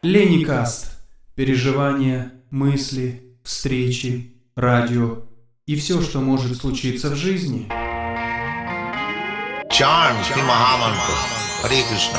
Лени Каст. Переживания, мысли, встречи, радио и все, что может случиться в жизни. Чарм Химахаманку. Харе Кришна.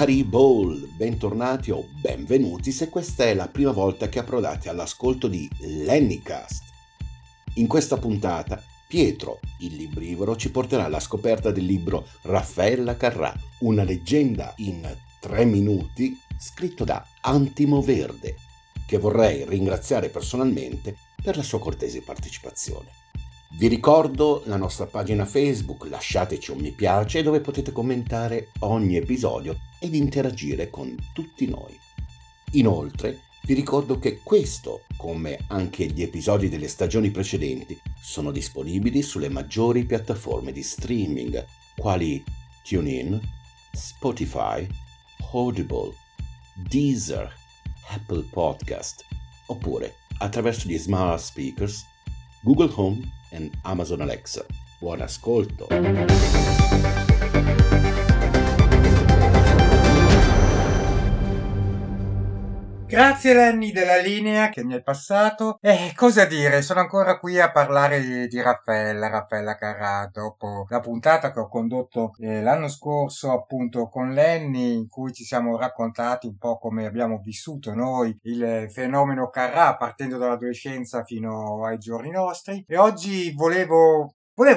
Hari Ball, bentornati o benvenuti se questa è la prima volta che approdate all'ascolto di Lenny Cast. In questa puntata Pietro, il librivoro, ci porterà alla scoperta del libro Raffaella Carrà, una leggenda in 3 minuti, scritto da Antimo Verde, che vorrei ringraziare personalmente per la sua cortese partecipazione. Vi ricordo la nostra pagina Facebook, lasciateci un mi piace, dove potete commentare ogni episodio ed interagire con tutti noi. Inoltre, vi ricordo che questo, come anche gli episodi delle stagioni precedenti, sono disponibili sulle maggiori piattaforme di streaming, quali TuneIn, Spotify, Audible, Deezer, Apple Podcast, oppure attraverso gli smart speakers, Google Home e Amazon Alexa. Buon ascolto! Grazie Lenny della linea che mi hai passato. Cosa dire, sono ancora qui a parlare di Raffaella Carrà, dopo la puntata che ho condotto l'anno scorso appunto con Lenny, in cui ci siamo raccontati un po' come abbiamo vissuto noi il fenomeno Carrà, partendo dall'adolescenza fino ai giorni nostri. E oggi volevo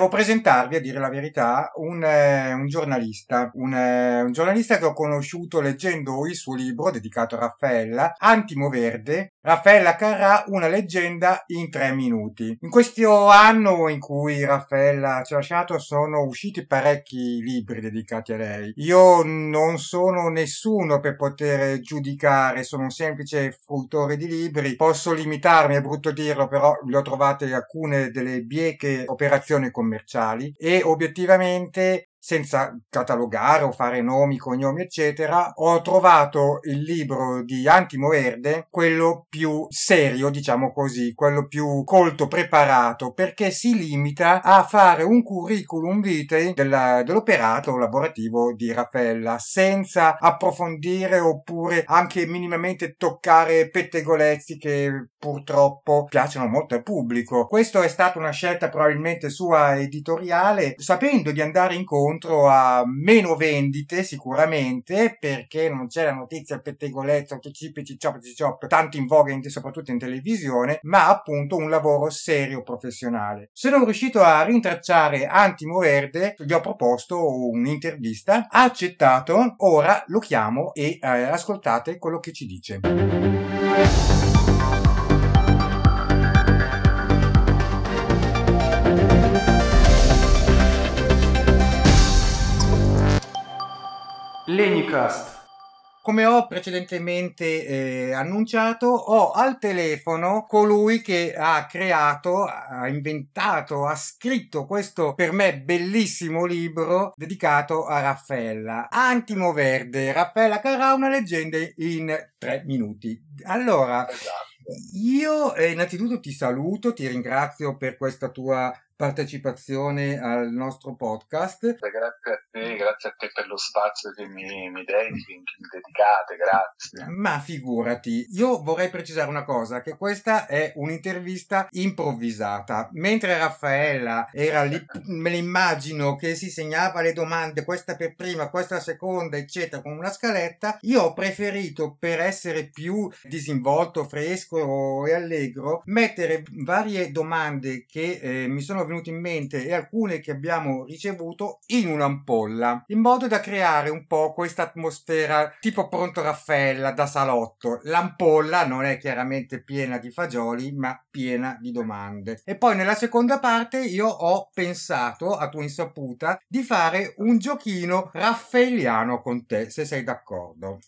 presentarvi, a dire la verità, un giornalista che ho conosciuto leggendo il suo libro dedicato a Raffaella, Antimo Verde, Raffaella Carrà, una leggenda in 3 minuti. In questo anno in cui Raffaella ci ha lasciato sono usciti parecchi libri dedicati a lei. Io non sono nessuno per poter giudicare, sono un semplice fruitore di libri, posso limitarmi, è brutto dirlo, però li ho trovate alcune delle bieche operazioni commerciali e obiettivamente, senza catalogare o fare nomi, cognomi eccetera, ho trovato il libro di Antimo Verde quello più serio, diciamo così, quello più colto, preparato, perché si limita a fare un curriculum vitae dell'operato lavorativo di Raffaella, senza approfondire oppure anche minimamente toccare pettegolezzi che purtroppo piacciono molto al pubblico. Questo è stata una scelta probabilmente sua editoriale, sapendo di andare incontro a meno vendite sicuramente, perché non c'è la notizia pettegolezzo, cicciop, tanto in voga soprattutto in televisione, ma appunto un lavoro serio, professionale. Sono riuscito a rintracciare Antimo Verde, gli ho proposto un'intervista, ha accettato, ora lo chiamo e ascoltate quello che ci dice. Leni Kast. Come ho precedentemente annunciato, ho al telefono colui che ha creato, ha inventato, ha scritto questo per me bellissimo libro dedicato a Raffaella. Antimo Verde, Raffaella Carrà, una leggenda in 3 minuti. Allora, io innanzitutto ti saluto, ti ringrazio per questa tua partecipazione al nostro podcast. Grazie a te per lo spazio che mi dedicate, grazie. Ma figurati, io vorrei precisare una cosa, che questa è un'intervista improvvisata. Mentre Raffaella era lì, me l'immagino che si segnava le domande, questa per prima, questa seconda, eccetera, con una scaletta, io ho preferito, per essere più disinvolto, fresco e allegro, mettere varie domande che mi sono venute in mente e alcune che abbiamo ricevuto in un'ampolla, in modo da creare un po' questa atmosfera tipo Pronto Raffaella da salotto. L'ampolla non è chiaramente piena di fagioli, ma piena di domande. E poi nella seconda parte io ho pensato, a tua insaputa, di fare un giochino raffaelliano con te, se sei d'accordo.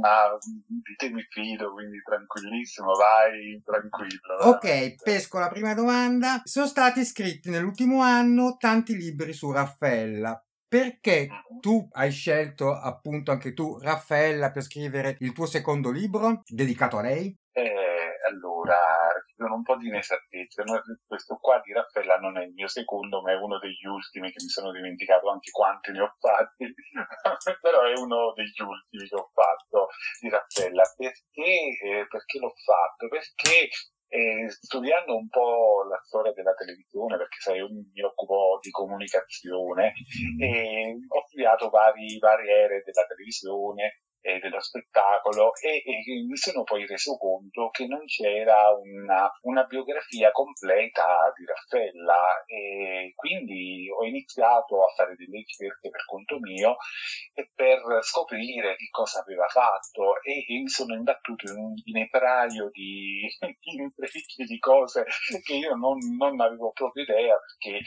Ma di te mi fido, quindi tranquillissimo, vai tranquillo. Veramente. Ok, pesco la prima domanda. Sono stati scritti nell'ultimo anno tanti libri su Raffaella. Perché tu hai scelto, appunto, anche tu Raffaella per scrivere il tuo secondo libro dedicato a lei? Allora, sono un po' di inesattezza. Questo qua di Raffaella non è il mio secondo, ma è uno degli ultimi, che mi sono dimenticato anche quanti ne ho fatti, però è uno degli ultimi che ho fatto di Raffaella. Perché l'ho fatto? Perché studiando un po' la storia della televisione, perché sai, io mi occupo di comunicazione, e ho studiato varie aree della televisione, dello spettacolo, e mi sono poi reso conto che non c'era una biografia completa di Raffaella, e quindi ho iniziato a fare delle ricerche per conto mio e per scoprire che cosa aveva fatto, e mi sono imbattuto in un ginepraio di intrighi, di cose che io non avevo proprio idea, perché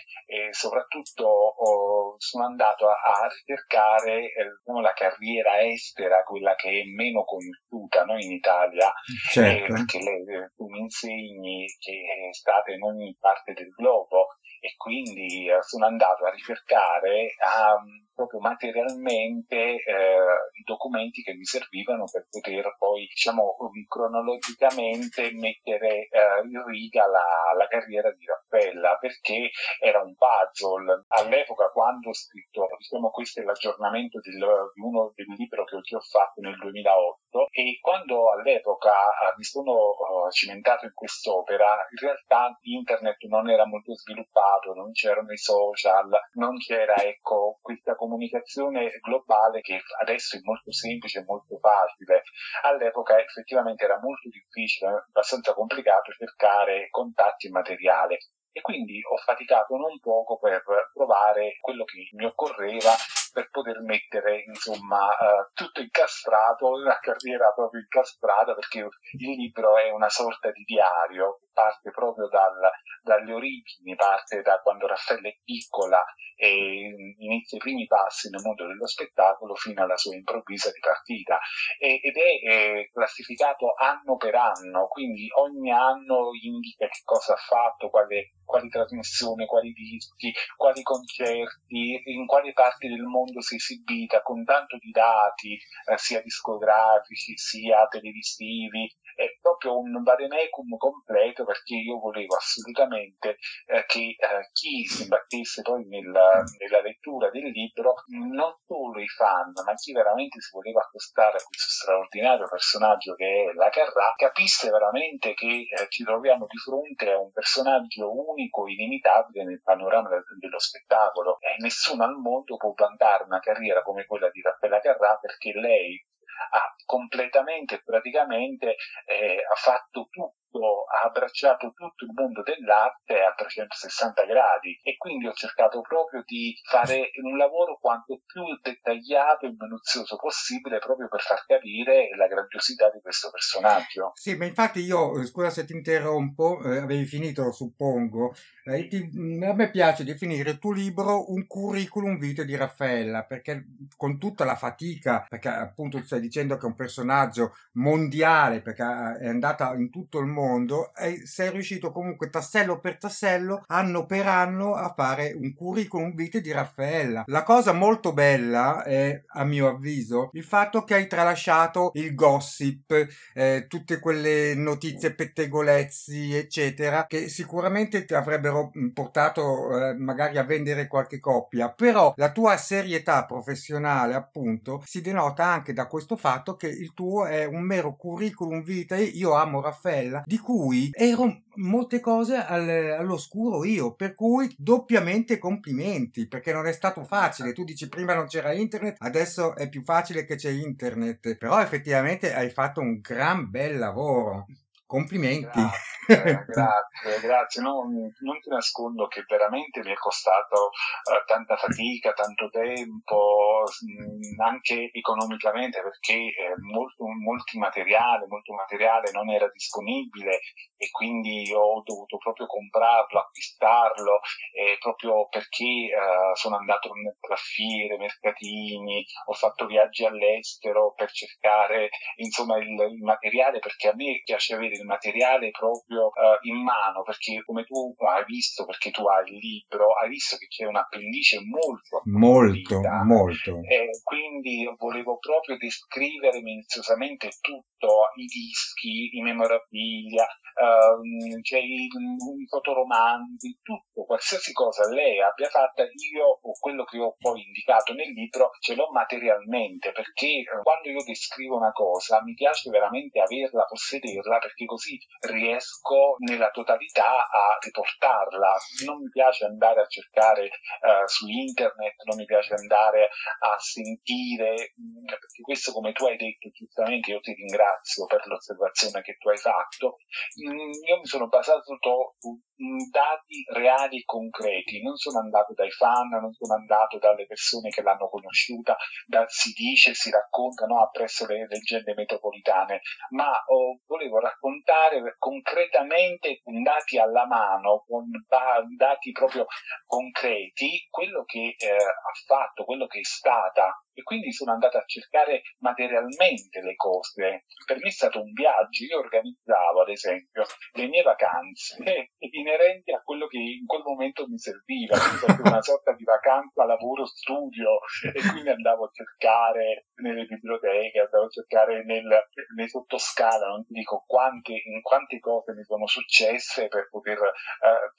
soprattutto sono andato a ricercare la carriera estera, quella che è meno conosciuta, no, in Italia, certo. Perché tu mi insegni che è stata in ogni parte del globo, e quindi sono andato a ricercare proprio materialmente i documenti che mi servivano per poter poi, diciamo, cronologicamente mettere in riga la carriera di Raffaella, perché era un puzzle. All'epoca, quando ho scritto, diciamo, questo è l'aggiornamento del libro che ho fatto nel 2008, e quando all'epoca mi sono cimentato in quest'opera, in realtà internet non era molto sviluppato, non c'erano i social, non c'era, ecco, questa comunicazione globale che adesso è molto semplice e molto facile. All'epoca effettivamente era molto difficile, abbastanza complicato cercare contatti e materiale, e quindi ho faticato non poco per trovare quello che mi occorreva per poter mettere, insomma, tutto incastrato, una carriera proprio incastrata, perché il libro è una sorta di diario, parte proprio dalle origini, parte da quando Raffaella è piccola e inizia i primi passi nel mondo dello spettacolo fino alla sua improvvisa dipartita, ed è classificato anno per anno, quindi ogni anno indica che cosa ha fatto, quali trasmissioni, quali dischi, quali concerti, in quali parti del mondo si è esibita, con tanto di dati, sia discografici sia televisivi. È proprio un varenecum completo, perché io volevo assolutamente che chi si imbattesse poi nella lettura del libro, non solo i fan, ma chi veramente si voleva accostare a questo straordinario personaggio che è la Carrà, capisse veramente che ci troviamo di fronte a un personaggio unico, inimitabile nel panorama dello spettacolo. Nessuno al mondo può vantare una carriera come quella di Raffaella Carrà, perché lei ha completamente, praticamente, ha fatto tutto, ha abbracciato tutto il mondo dell'arte a 360 gradi, e quindi ho cercato proprio di fare un lavoro quanto più dettagliato e minuzioso possibile, proprio per far capire la grandiosità di questo personaggio. Sì, ma infatti io, scusa se ti interrompo, avevi finito, suppongo. A me piace definire il tuo libro un curriculum vitae di Raffaella, perché con tutta la fatica, perché appunto stai dicendo che è un personaggio mondiale, perché è andata in tutto il mondo, e sei riuscito comunque tassello per tassello, anno per anno, a fare un curriculum vitae di Raffaella. La cosa molto bella è, a mio avviso, il fatto che hai tralasciato il gossip, tutte quelle notizie pettegolezzi, eccetera, che sicuramente ti avrebbero hanno portato magari a vendere qualche coppia, però la tua serietà professionale appunto si denota anche da questo fatto che il tuo è un mero curriculum vitae. Io amo Raffaella, di cui ero molte cose all'oscuro io, per cui doppiamente complimenti, perché non è stato facile. Tu dici prima non c'era internet, adesso è più facile che c'è internet, però effettivamente hai fatto un gran bel lavoro, complimenti. Grazie. Non ti nascondo che veramente mi è costato tanta fatica, tanto tempo, anche economicamente, perché molto materiale non era disponibile e quindi ho dovuto proprio comprarlo, acquistarlo, proprio perché sono andato a fiere, mercatini, ho fatto viaggi all'estero per cercare insomma il materiale, perché a me piace avere il materiale proprio in mano, perché come tu hai visto, perché tu hai il libro, hai visto che c'è una pellice molto. Quindi volevo proprio descrivere minuziosamente tutto, i dischi, i memorabilia, cioè i fotoromanzi, tutto, qualsiasi cosa lei abbia fatta, io o quello che ho poi indicato nel libro ce l'ho materialmente, perché quando io descrivo una cosa mi piace veramente averla, possederla, perché così riesco nella totalità a riportarla. Non mi piace andare a cercare su internet, non mi piace andare a sentire, perché questo, come tu hai detto giustamente, io ti ringrazio per l'osservazione che tu hai fatto, io mi sono basato su dati reali e concreti, non sono andato dai fan, non sono andato dalle persone che l'hanno conosciuta, si dice, si racconta, no, appresso le leggende metropolitane, ma volevo raccontare concretamente, con dati alla mano, con dati proprio concreti, quello che ha fatto, quello che è stata. E quindi sono andata a cercare materialmente le cose. Per me è stato un viaggio. Io organizzavo ad esempio le mie vacanze inerenti a quello che in quel momento mi serviva, quindi una sorta di vacanza lavoro studio, e quindi andavo a cercare nelle biblioteche, andavo a cercare nei sottoscala, non ti dico in quante cose mi sono successe per poter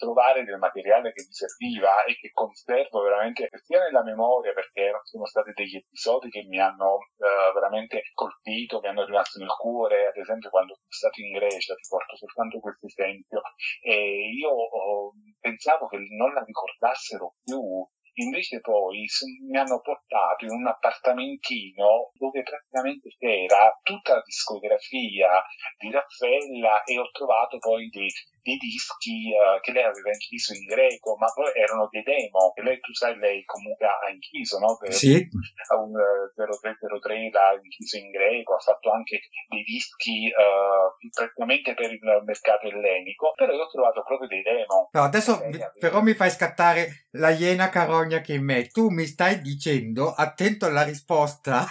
trovare del materiale che mi serviva e che conservo veramente sia nella memoria, perché sono stati degli episodi che mi hanno veramente colpito, mi hanno rimasto nel cuore. Ad esempio, quando sono stato in Grecia, ti porto soltanto questo esempio, e io pensavo che non la ricordassero più. Invece poi mi hanno portato in un appartamentino dove praticamente c'era tutta la discografia di Raffaella, e ho trovato poi dei dischi che lei aveva inciso in greco, ma poi erano dei demo che lei, tu sai, lei comunque ha inciso, no? Sì. Un 0303 l'ha inciso in greco, ha fatto anche dei dischi praticamente per il mercato ellenico, però io ho trovato proprio dei demo. No, adesso però mi fai scattare la iena carogna che in me. Tu mi stai dicendo, attento alla risposta,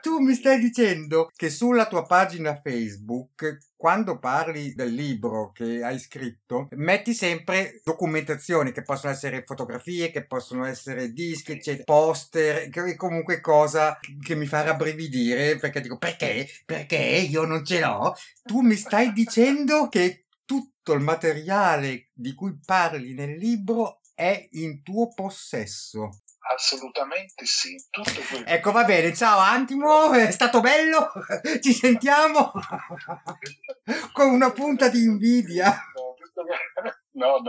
tu mi stai dicendo che sulla tua pagina Facebook, quando parli del libro che hai scritto, metti sempre documentazioni, che possono essere fotografie, che possono essere dischi, poster, che comunque cosa che mi fa rabbrividire, perché dico perché io non ce l'ho. Tu mi stai dicendo che tutto il materiale di cui parli nel libro è in tuo possesso? Assolutamente sì, tutto quello. Ecco, va bene, ciao Antimo, è stato bello, ci sentiamo con una punta di invidia. No,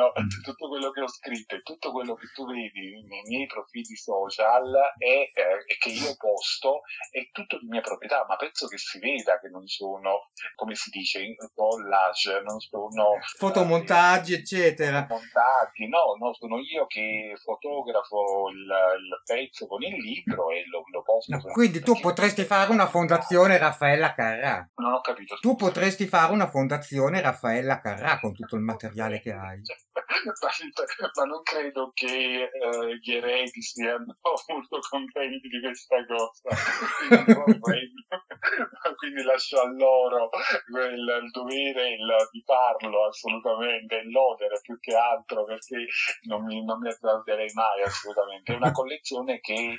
tutto quello che ho scritto e tutto quello che tu vedi nei miei profili social e che io posto è tutto di mia proprietà, ma penso che si veda che non sono, come si dice, collage, non sono fotomontaggi, eccetera. Montaggi, no, sono io che fotografo il pezzo con il libro e lo posto. No, quindi tu potresti fare una fondazione Raffaella Carrà. Non ho capito. Tu potresti fare una fondazione Raffaella Carrà con tutto il materiale che hai. Ma non credo che gli eredi siano molto contenti di questa cosa, quindi lascio a loro il dovere di farlo, assolutamente, l'odere più che altro, perché non mi azzarderei mai assolutamente. È una collezione che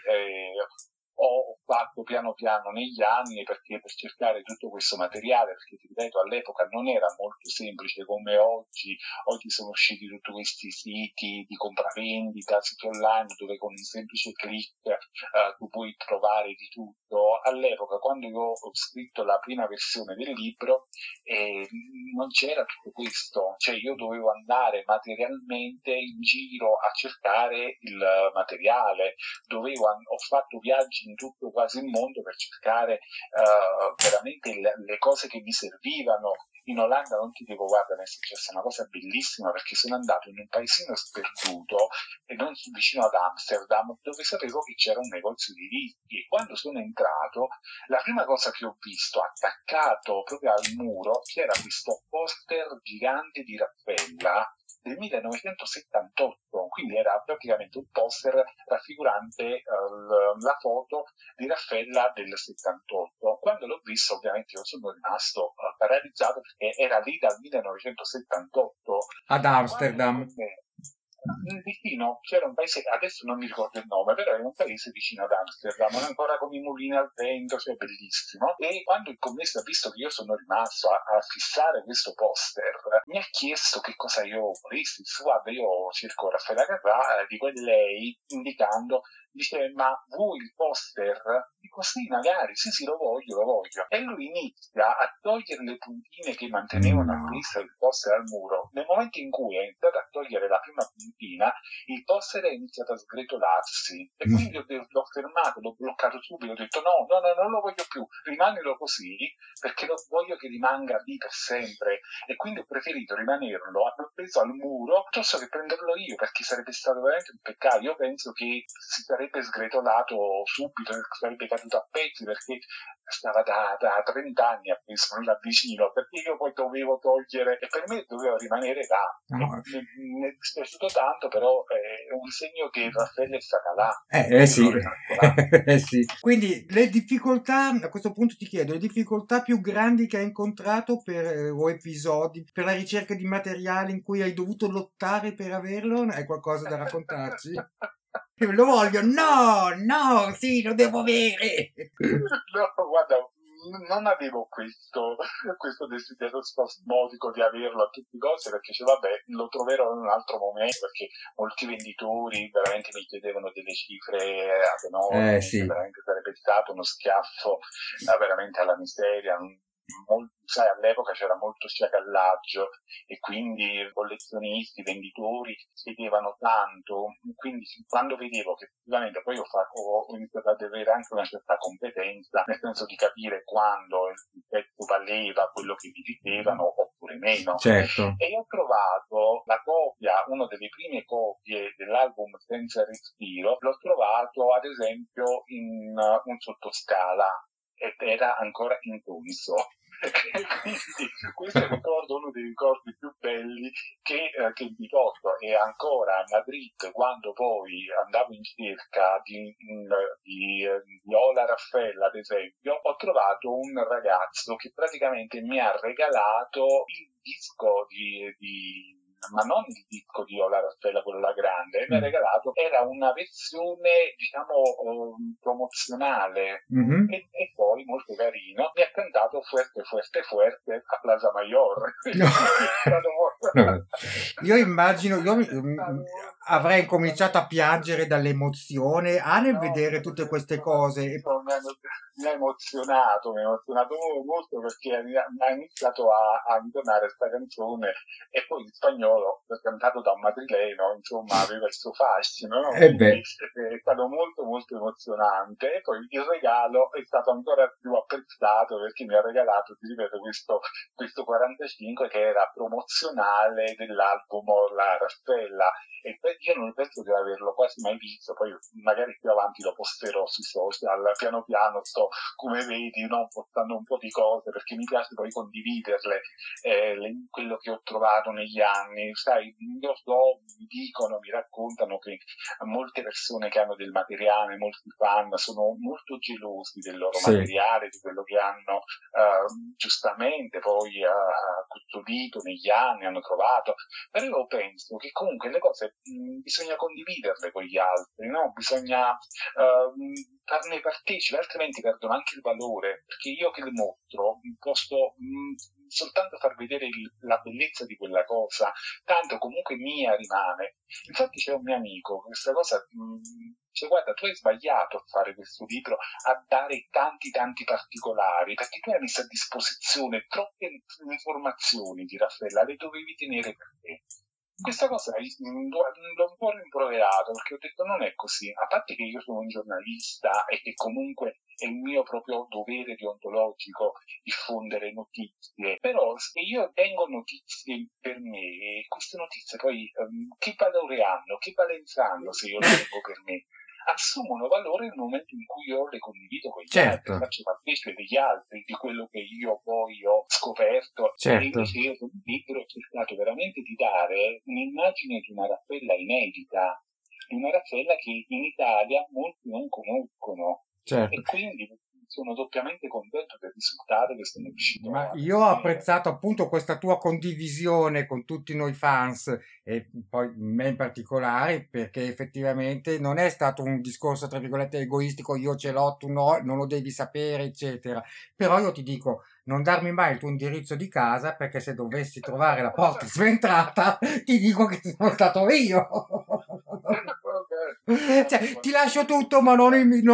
ho fatto piano piano negli anni, perché per cercare tutto questo materiale, perché ti ripeto all'epoca non era molto semplice come oggi. Oggi sono usciti tutti questi siti di compravendita, siti online, dove con un semplice click tu puoi trovare di tutto. All'epoca, quando io ho scritto la prima versione del libro, non c'era tutto questo, cioè io dovevo andare materialmente in giro a cercare il materiale, ho fatto viaggi in tutto quasi il mondo per cercare veramente le cose che mi servivano. In Olanda, non ti dico, guarda, è successa una cosa bellissima, perché sono andato in un paesino sperduto e non vicino ad Amsterdam, dove sapevo che c'era un negozio di dischi, e quando sono entrato la prima cosa che ho visto attaccato proprio al muro c'era questo poster gigante di Raffaella del 1978, quindi era praticamente un poster raffigurante la foto di Raffaella del 78. Quando l'ho visto, ovviamente io sono rimasto paralizzato, perché era lì dal 1978. Ad Amsterdam? Vicino, c'era un paese, adesso non mi ricordo il nome, però era un paese vicino ad Amsterdam, ancora con i mulini al vento, cioè bellissimo. E quando il commesso ha visto che io sono rimasto a fissare questo poster, mi ha chiesto che cosa io volessi. Guarda, io cerco Raffaella Carrà, dico, e lei, indicando, dice: ma vuoi il poster? Dico: sì, magari, sì, lo voglio. E lui inizia a togliere le puntine che mantenevano a sinistra il poster al muro. Nel momento in cui è iniziato a togliere la prima puntina, il poster è iniziato a sgretolarsi, e quindi l'ho fermato, l'ho bloccato subito, ho detto no, non lo voglio più, rimanilo così, perché lo voglio che rimanga lì per sempre. E quindi ho preferito rimanerlo appeso al muro piuttosto che prenderlo io, perché sarebbe stato veramente un peccato. Io penso che si sarebbe sgretolato subito, sarebbe caduto a pezzi, perché stava da 30 anni appeso, non l'avvicino, perché io poi dovevo togliere, e per me doveva rimanere là. Mi è dispiaciuto tanto, però è un segno che Raffaella è stata là. Sì. Sì. Quindi le difficoltà, a questo punto ti chiedo, le difficoltà più grandi che hai incontrato o episodi, per la ricerca di materiale in cui hai dovuto lottare per averlo, hai qualcosa da raccontarci? Lo voglio, no, sì, lo devo avere. No, guarda, non avevo questo desiderio spasmodico di averlo a tutti i costi, perché lo troverò in un altro momento, perché molti venditori veramente mi chiedevano delle cifre enormi, sì. Veramente sarebbe stato uno schiaffo veramente alla miseria. Sai, all'epoca c'era molto sciacallaggio, e quindi collezionisti, venditori chiedevano tanto. Quindi quando vedevo che effettivamente poi ho iniziato ad avere anche una certa competenza, nel senso di capire quando il pezzo valeva quello che mi dicevano oppure meno. Certo. E ho trovato la copia, una delle prime copie dell'album Senza Respiro, l'ho trovato ad esempio in un sottoscala, ed era ancora in tonso. Quindi questo è uno dei ricordi più belli che mi porto. E ancora a Madrid, quando poi andavo in cerca di Ola Raffaella, ad esempio, ho trovato un ragazzo che praticamente mi ha regalato il disco ma non il disco di Ola Raffaella, quello la grande, mi ha regalato, era una versione, diciamo, promozionale, e poi, molto carino, mi ha cantato Fuerte Fuerte Fuerte a Plaza Mayor. No. Io immagino, avrei cominciato a piangere dall'emozione nel vedere tutte queste cose. Mi ha emozionato molto, perché ha iniziato a intonare questa canzone, e poi in spagnolo, cantato da un madrileno, insomma, aveva il suo fascino, no? Quindi è stato molto molto emozionante. E poi il regalo è stato ancora più apprezzato, perché mi ha regalato, ti ripeto, questo 45 che era promozionale dell'album La Raffaella, e io non penso di averlo quasi mai visto. Poi magari più avanti lo posterò sui social, piano piano sto, come vedi, postando un po' di cose, perché mi piace poi condividerle, quello che ho trovato negli anni. Sai, lo so, mi raccontano che molte persone che hanno del materiale, molti fan, sono molto gelosi del loro materiale, di quello che hanno giustamente poi custodito negli anni, hanno trovato. Però io penso che comunque le cose bisogna condividerle con gli altri, no? Bisogna farne partecipe, altrimenti perdono anche il valore, perché io che le mostro posso soltanto far vedere la bellezza di quella cosa, tanto comunque mia rimane. Infatti c'è un mio amico, questa cosa, cioè, guarda, tu hai sbagliato a fare questo libro, a dare tanti particolari, perché tu hai messo a disposizione troppe informazioni di Raffaella, le dovevi tenere per te. Questa cosa l'ho un po' rimproverato, perché ho detto non è così, a parte che io sono un giornalista e che comunque è il mio proprio dovere deontologico diffondere notizie, però se io tengo notizie per me, queste notizie poi che valore hanno, che valenza hanno se io le tengo per me? Assumono valore nel momento in cui io le condivido con gli altri, faccio partecipe degli altri di quello che io poi ho scoperto. E invece io con il libro ho cercato veramente di dare un'immagine di una Raffaella inedita, di una Raffaella che in Italia molti non conoscono, e quindi sono doppiamente contento del risultato che sono riuscito. Ma io ho apprezzato appunto questa tua condivisione con tutti noi fans e poi me in particolare, perché effettivamente non è stato un discorso tra virgolette egoistico, io ce l'ho, tu no, non lo devi sapere eccetera, però io ti dico, non darmi mai il tuo indirizzo di casa, perché se dovessi trovare la porta sventrata ti dico che sono stato io. Cioè, ti lascio tutto, ma non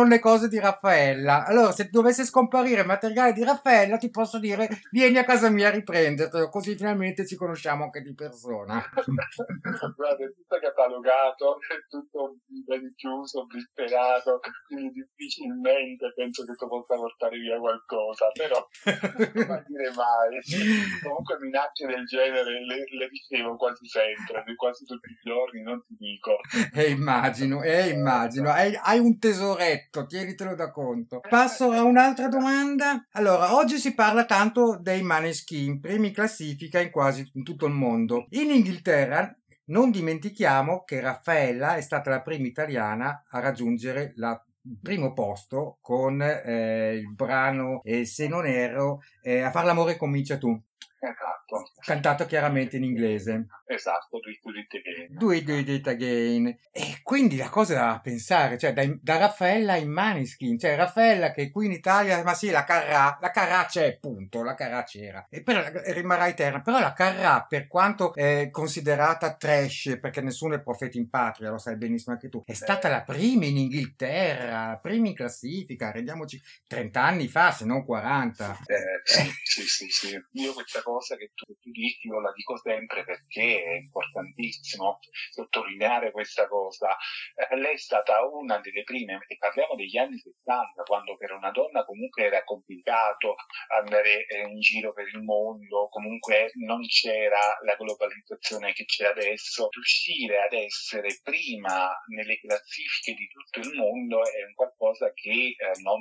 le cose di Raffaella. Allora, se dovesse scomparire il materiale di Raffaella, ti posso dire vieni a casa mia a riprendertelo, così finalmente ci conosciamo anche di persona. Guarda, è tutto catalogato, è tutto ben chiuso, blitterato, quindi difficilmente penso che tu possa portare via qualcosa, però non dire mai. Comunque minacce del genere le ricevo quasi sempre, quasi tutti i giorni, non ti dico. Immagino, hai un tesoretto, tienitelo da conto. Passo a un'altra domanda. Allora, oggi si parla tanto dei Maneskin, primi in classifica in quasi tutto il mondo. In Inghilterra non dimentichiamo che Raffaella è stata la prima italiana a raggiungere il primo posto con il brano Se non erro, A far l'amore comincia tu. Esatto. Cantato chiaramente in inglese. Esatto, Do It Again. E quindi la cosa da pensare, cioè da Raffaella in Maneskin, cioè Raffaella che qui in Italia, ma sì, la Carrà c'è, punto, la Carrà c'era. E però rimarrà eterna, però la Carrà, per quanto è considerata trash, perché nessuno è profeta in patria, lo sai benissimo anche tu, è stata la prima in Inghilterra, la prima in classifica, rendiamoci 30 anni fa, se non 40. Sì. Io questa cosa che tu dici, io la dico sempre perché è importantissimo sottolineare questa cosa. Lei è stata una delle prime, e parliamo degli anni 70, quando per una donna comunque era complicato andare in giro per il mondo, comunque non c'era la globalizzazione che c'è adesso. Riuscire ad essere prima nelle classifiche di tutto il mondo è un qualcosa che non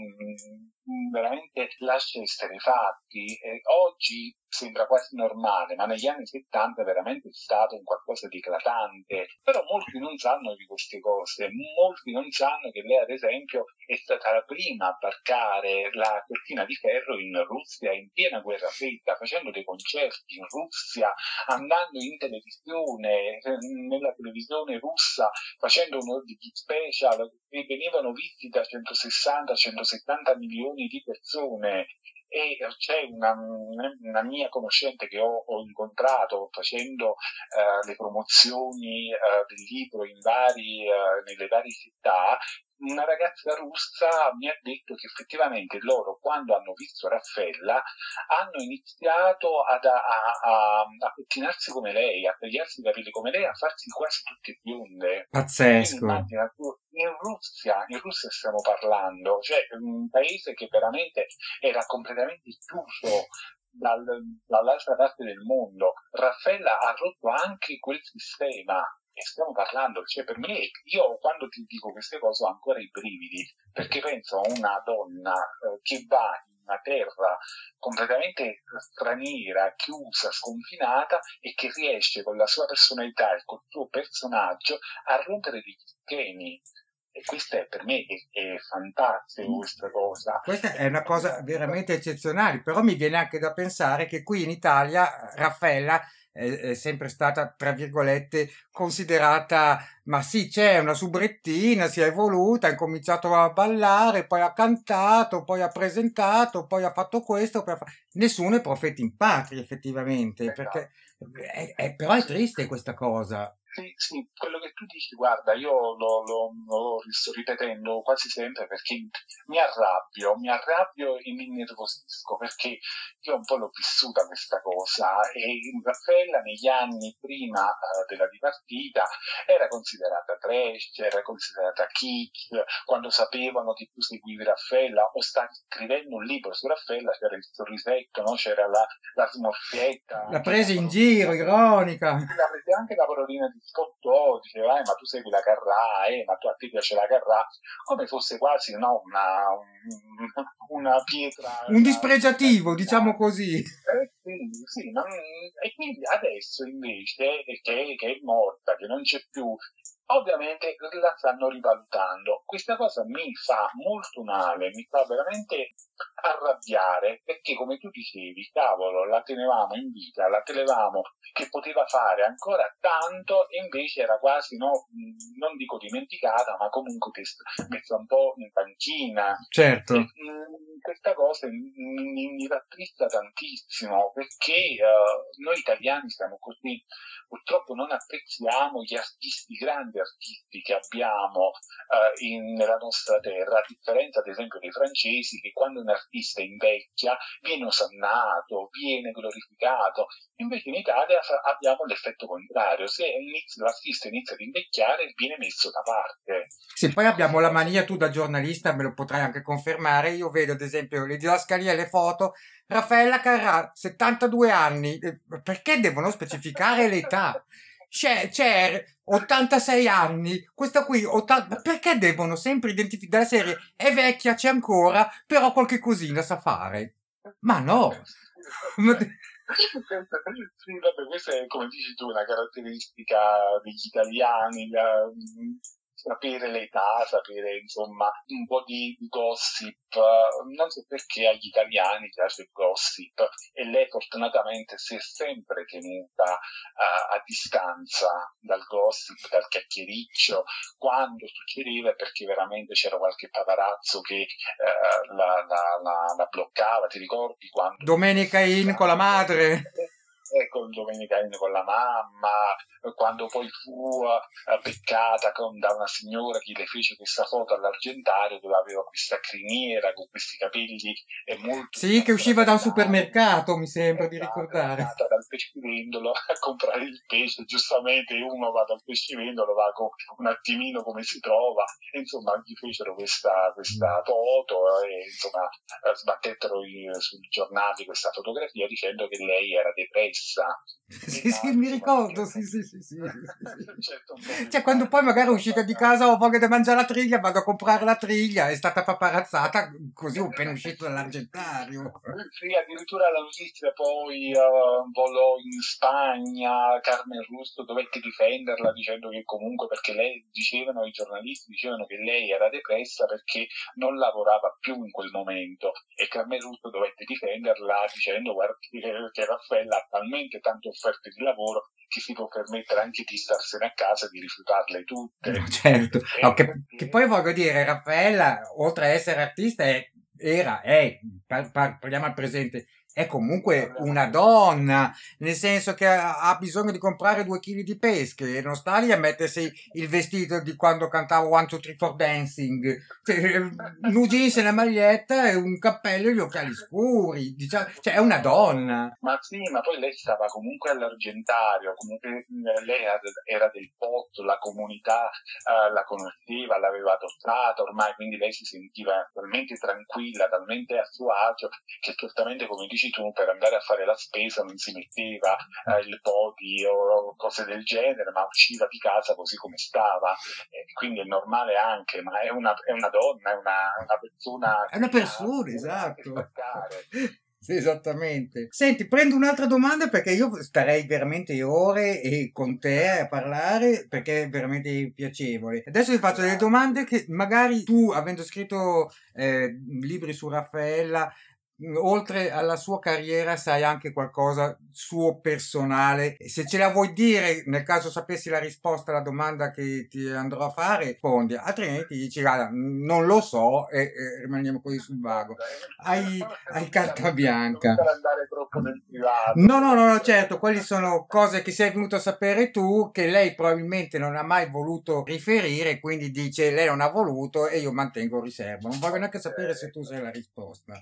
veramente lascia esterefatti. Oggi sembra quasi normale, ma negli anni 70 è veramente stato un qualcosa di eclatante, però molti non sanno di queste cose, molti non sanno che lei ad esempio è stata la prima a varcare la cortina di ferro in Russia in piena guerra fredda, facendo dei concerti in Russia, andando in televisione, nella televisione russa, facendo uno di special, e venivano visti da 160-170 milioni di persone. E c'è una mia conoscente che ho incontrato facendo le promozioni del libro nelle varie città. Una ragazza russa mi ha detto che effettivamente loro, quando hanno visto Raffaella, hanno iniziato a pettinarsi come lei, a tagliarsi i capelli come lei, a farsi quasi tutte bionde. Pazzesco. Immagina, in Russia stiamo parlando, cioè un paese che veramente era completamente chiuso dall'altra parte del mondo. Raffaella ha rotto anche quel sistema. Stiamo parlando, cioè per me, io quando ti dico queste cose ho ancora i brividi, perché penso a una donna che va in una terra completamente straniera, chiusa, sconfinata, e che riesce con la sua personalità e col suo personaggio a rompere degli schemi. E questa è, per me è fantastica questa cosa. Questa è una cosa veramente eccezionale, però mi viene anche da pensare che qui in Italia Raffaella è sempre stata, tra virgolette, considerata, ma sì, c'è una subrettina, si è evoluta, ha incominciato a ballare, poi ha cantato, poi ha presentato, poi ha fatto questo, nessuno è profeta in patria effettivamente, perché però è triste questa cosa. Sì, quello che tu dici, guarda, io lo sto ripetendo quasi sempre perché mi arrabbio e mi innervosisco, perché io un po' l'ho vissuta questa cosa, e Raffaella negli anni prima della dipartita era considerata trash, era considerata kitsch. Quando sapevano che tu seguivi Raffaella o stavi scrivendo un libro su Raffaella, c'era il sorrisetto, no? C'era la smorfietta, la presa in giro ironica, anche la parolina di Scottò, diceva, ma tu segui la Carrà, ma tu a te piace la Carrà, come fosse quasi, no, una pietra, un dispregiativo, diciamo così. Sì, ma, e quindi adesso invece che è morta, che non c'è più, ovviamente la stanno rivalutando. Questa cosa mi fa molto male, mi fa veramente arrabbiare, perché come tu dicevi, cavolo, la tenevamo in vita, la tenevamo che poteva fare ancora tanto, e invece era quasi, no, non dico dimenticata, ma comunque messa un po' in panchina. Certo. E, questa cosa mi rattrista tantissimo, perché noi italiani siamo così, purtroppo non apprezziamo gli artisti, grandi artisti che abbiamo nella nostra terra, a differenza ad esempio dei francesi, che quando un artista invecchia viene osannato, viene glorificato. Invece in Italia abbiamo l'effetto contrario: se l'artista inizia ad invecchiare viene messo da parte. Sì, poi abbiamo la mania, tu da giornalista me lo potrai anche confermare, io vedo ad esempio le didascalie e le foto, Raffaella Carrà 72 anni, perché devono specificare l'età? C'è 86 anni, questa qui 80, perché devono sempre identificare, della serie è vecchia, c'è ancora, però qualche cosina sa fare, ma no. Questa è, come dici tu, una caratteristica degli italiani, sapere l'età, sapere insomma un po' di gossip. Non so perché agli italiani piace il gossip, e lei fortunatamente si è sempre tenuta a distanza dal gossip, dal chiacchiericcio, quando succedeva, perché veramente c'era qualche paparazzo che la bloccava. Ti ricordi quando Domenica In con la madre? Ecco, Domenica In con la mamma, quando poi fu beccata da una signora che le fece questa foto all'Argentario, dove aveva questa criniera con questi capelli molto... Sì, che usciva da un supermercato, mi sembra di ricordare. Dal pescivendolo a comprare il pesce, giustamente uno va dal pescivendolo, va con un attimino come si trova, e insomma gli fecero questa foto, e insomma sbattettero sui giornali questa fotografia dicendo che lei era depressa. Sì, mi ricordo, sì. Certo, cioè, quando poi magari è uscita di casa, ho voglia di mangiare la triglia, vado a comprare la triglia, è stata paparazzata così, ho appena uscito dall'Argentario. Sì, addirittura la notizia poi volò in Spagna, Carmen Russo dovette difenderla dicendo che comunque, perché lei, dicevano i giornalisti, dicevano che lei era depressa perché non lavorava più in quel momento, e Carmen Russo dovette difenderla dicendo, guarda, che Raffaella ha talmente tante offerte di lavoro che si può permettere anche di starsene a casa e di rifiutarle tutte. Certo, no, che poi voglio dire, Raffaella, oltre a essere artista, parliamo al presente, è comunque una donna, nel senso che ha bisogno di comprare 2 chili di pesche e non sta lì a mettersi il vestito di quando cantavo 1, 2, 3, 4 dancing, nu jeans e una maglietta e un cappello e gli occhiali scuri, diciamo, cioè è una donna. Ma sì, ma poi lei stava comunque all'Argentario, comunque lei era del posto, la comunità la conosceva, l'aveva adottata ormai, quindi lei si sentiva talmente tranquilla, talmente a suo agio, che certamente, come dice tu, per andare a fare la spesa non si metteva il body o cose del genere, ma usciva di casa così come stava, quindi è normale anche, ma è una donna, è una persona, esatto. Esattamente. Senti, prendo un'altra domanda, perché io starei veramente ore e con te a parlare, perché è veramente piacevole. Adesso vi faccio delle domande che magari tu, avendo scritto libri su Raffaella, oltre alla sua carriera sai anche qualcosa suo personale, se ce la vuoi dire, nel caso sapessi la risposta alla domanda che ti andrò a fare rispondi, altrimenti dici non lo so e rimaniamo così sul vago. Hai carta bianca, non andare troppo nel privato. No, certo, quelle sono cose che sei venuto a sapere tu, che lei probabilmente non ha mai voluto riferire, quindi dice lei non ha voluto e io mantengo riserva, non voglio neanche sapere se tu sai la risposta.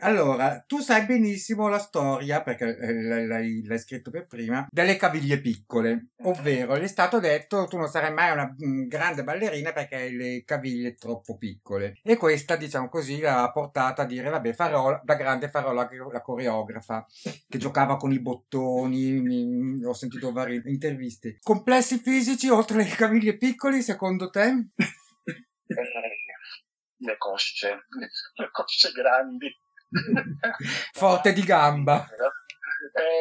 Allora, tu sai benissimo la storia, perché l'hai scritto per prima, delle caviglie piccole, ovvero le è stato detto tu non sarai mai una grande ballerina perché hai le caviglie troppo piccole, e questa, diciamo così, l'ha portata a dire vabbè, farò da grande, farò la coreografa che giocava con i bottoni, ho sentito varie interviste. Complessi fisici oltre le caviglie piccole, secondo te? Le cosce grandi, forte di gamba.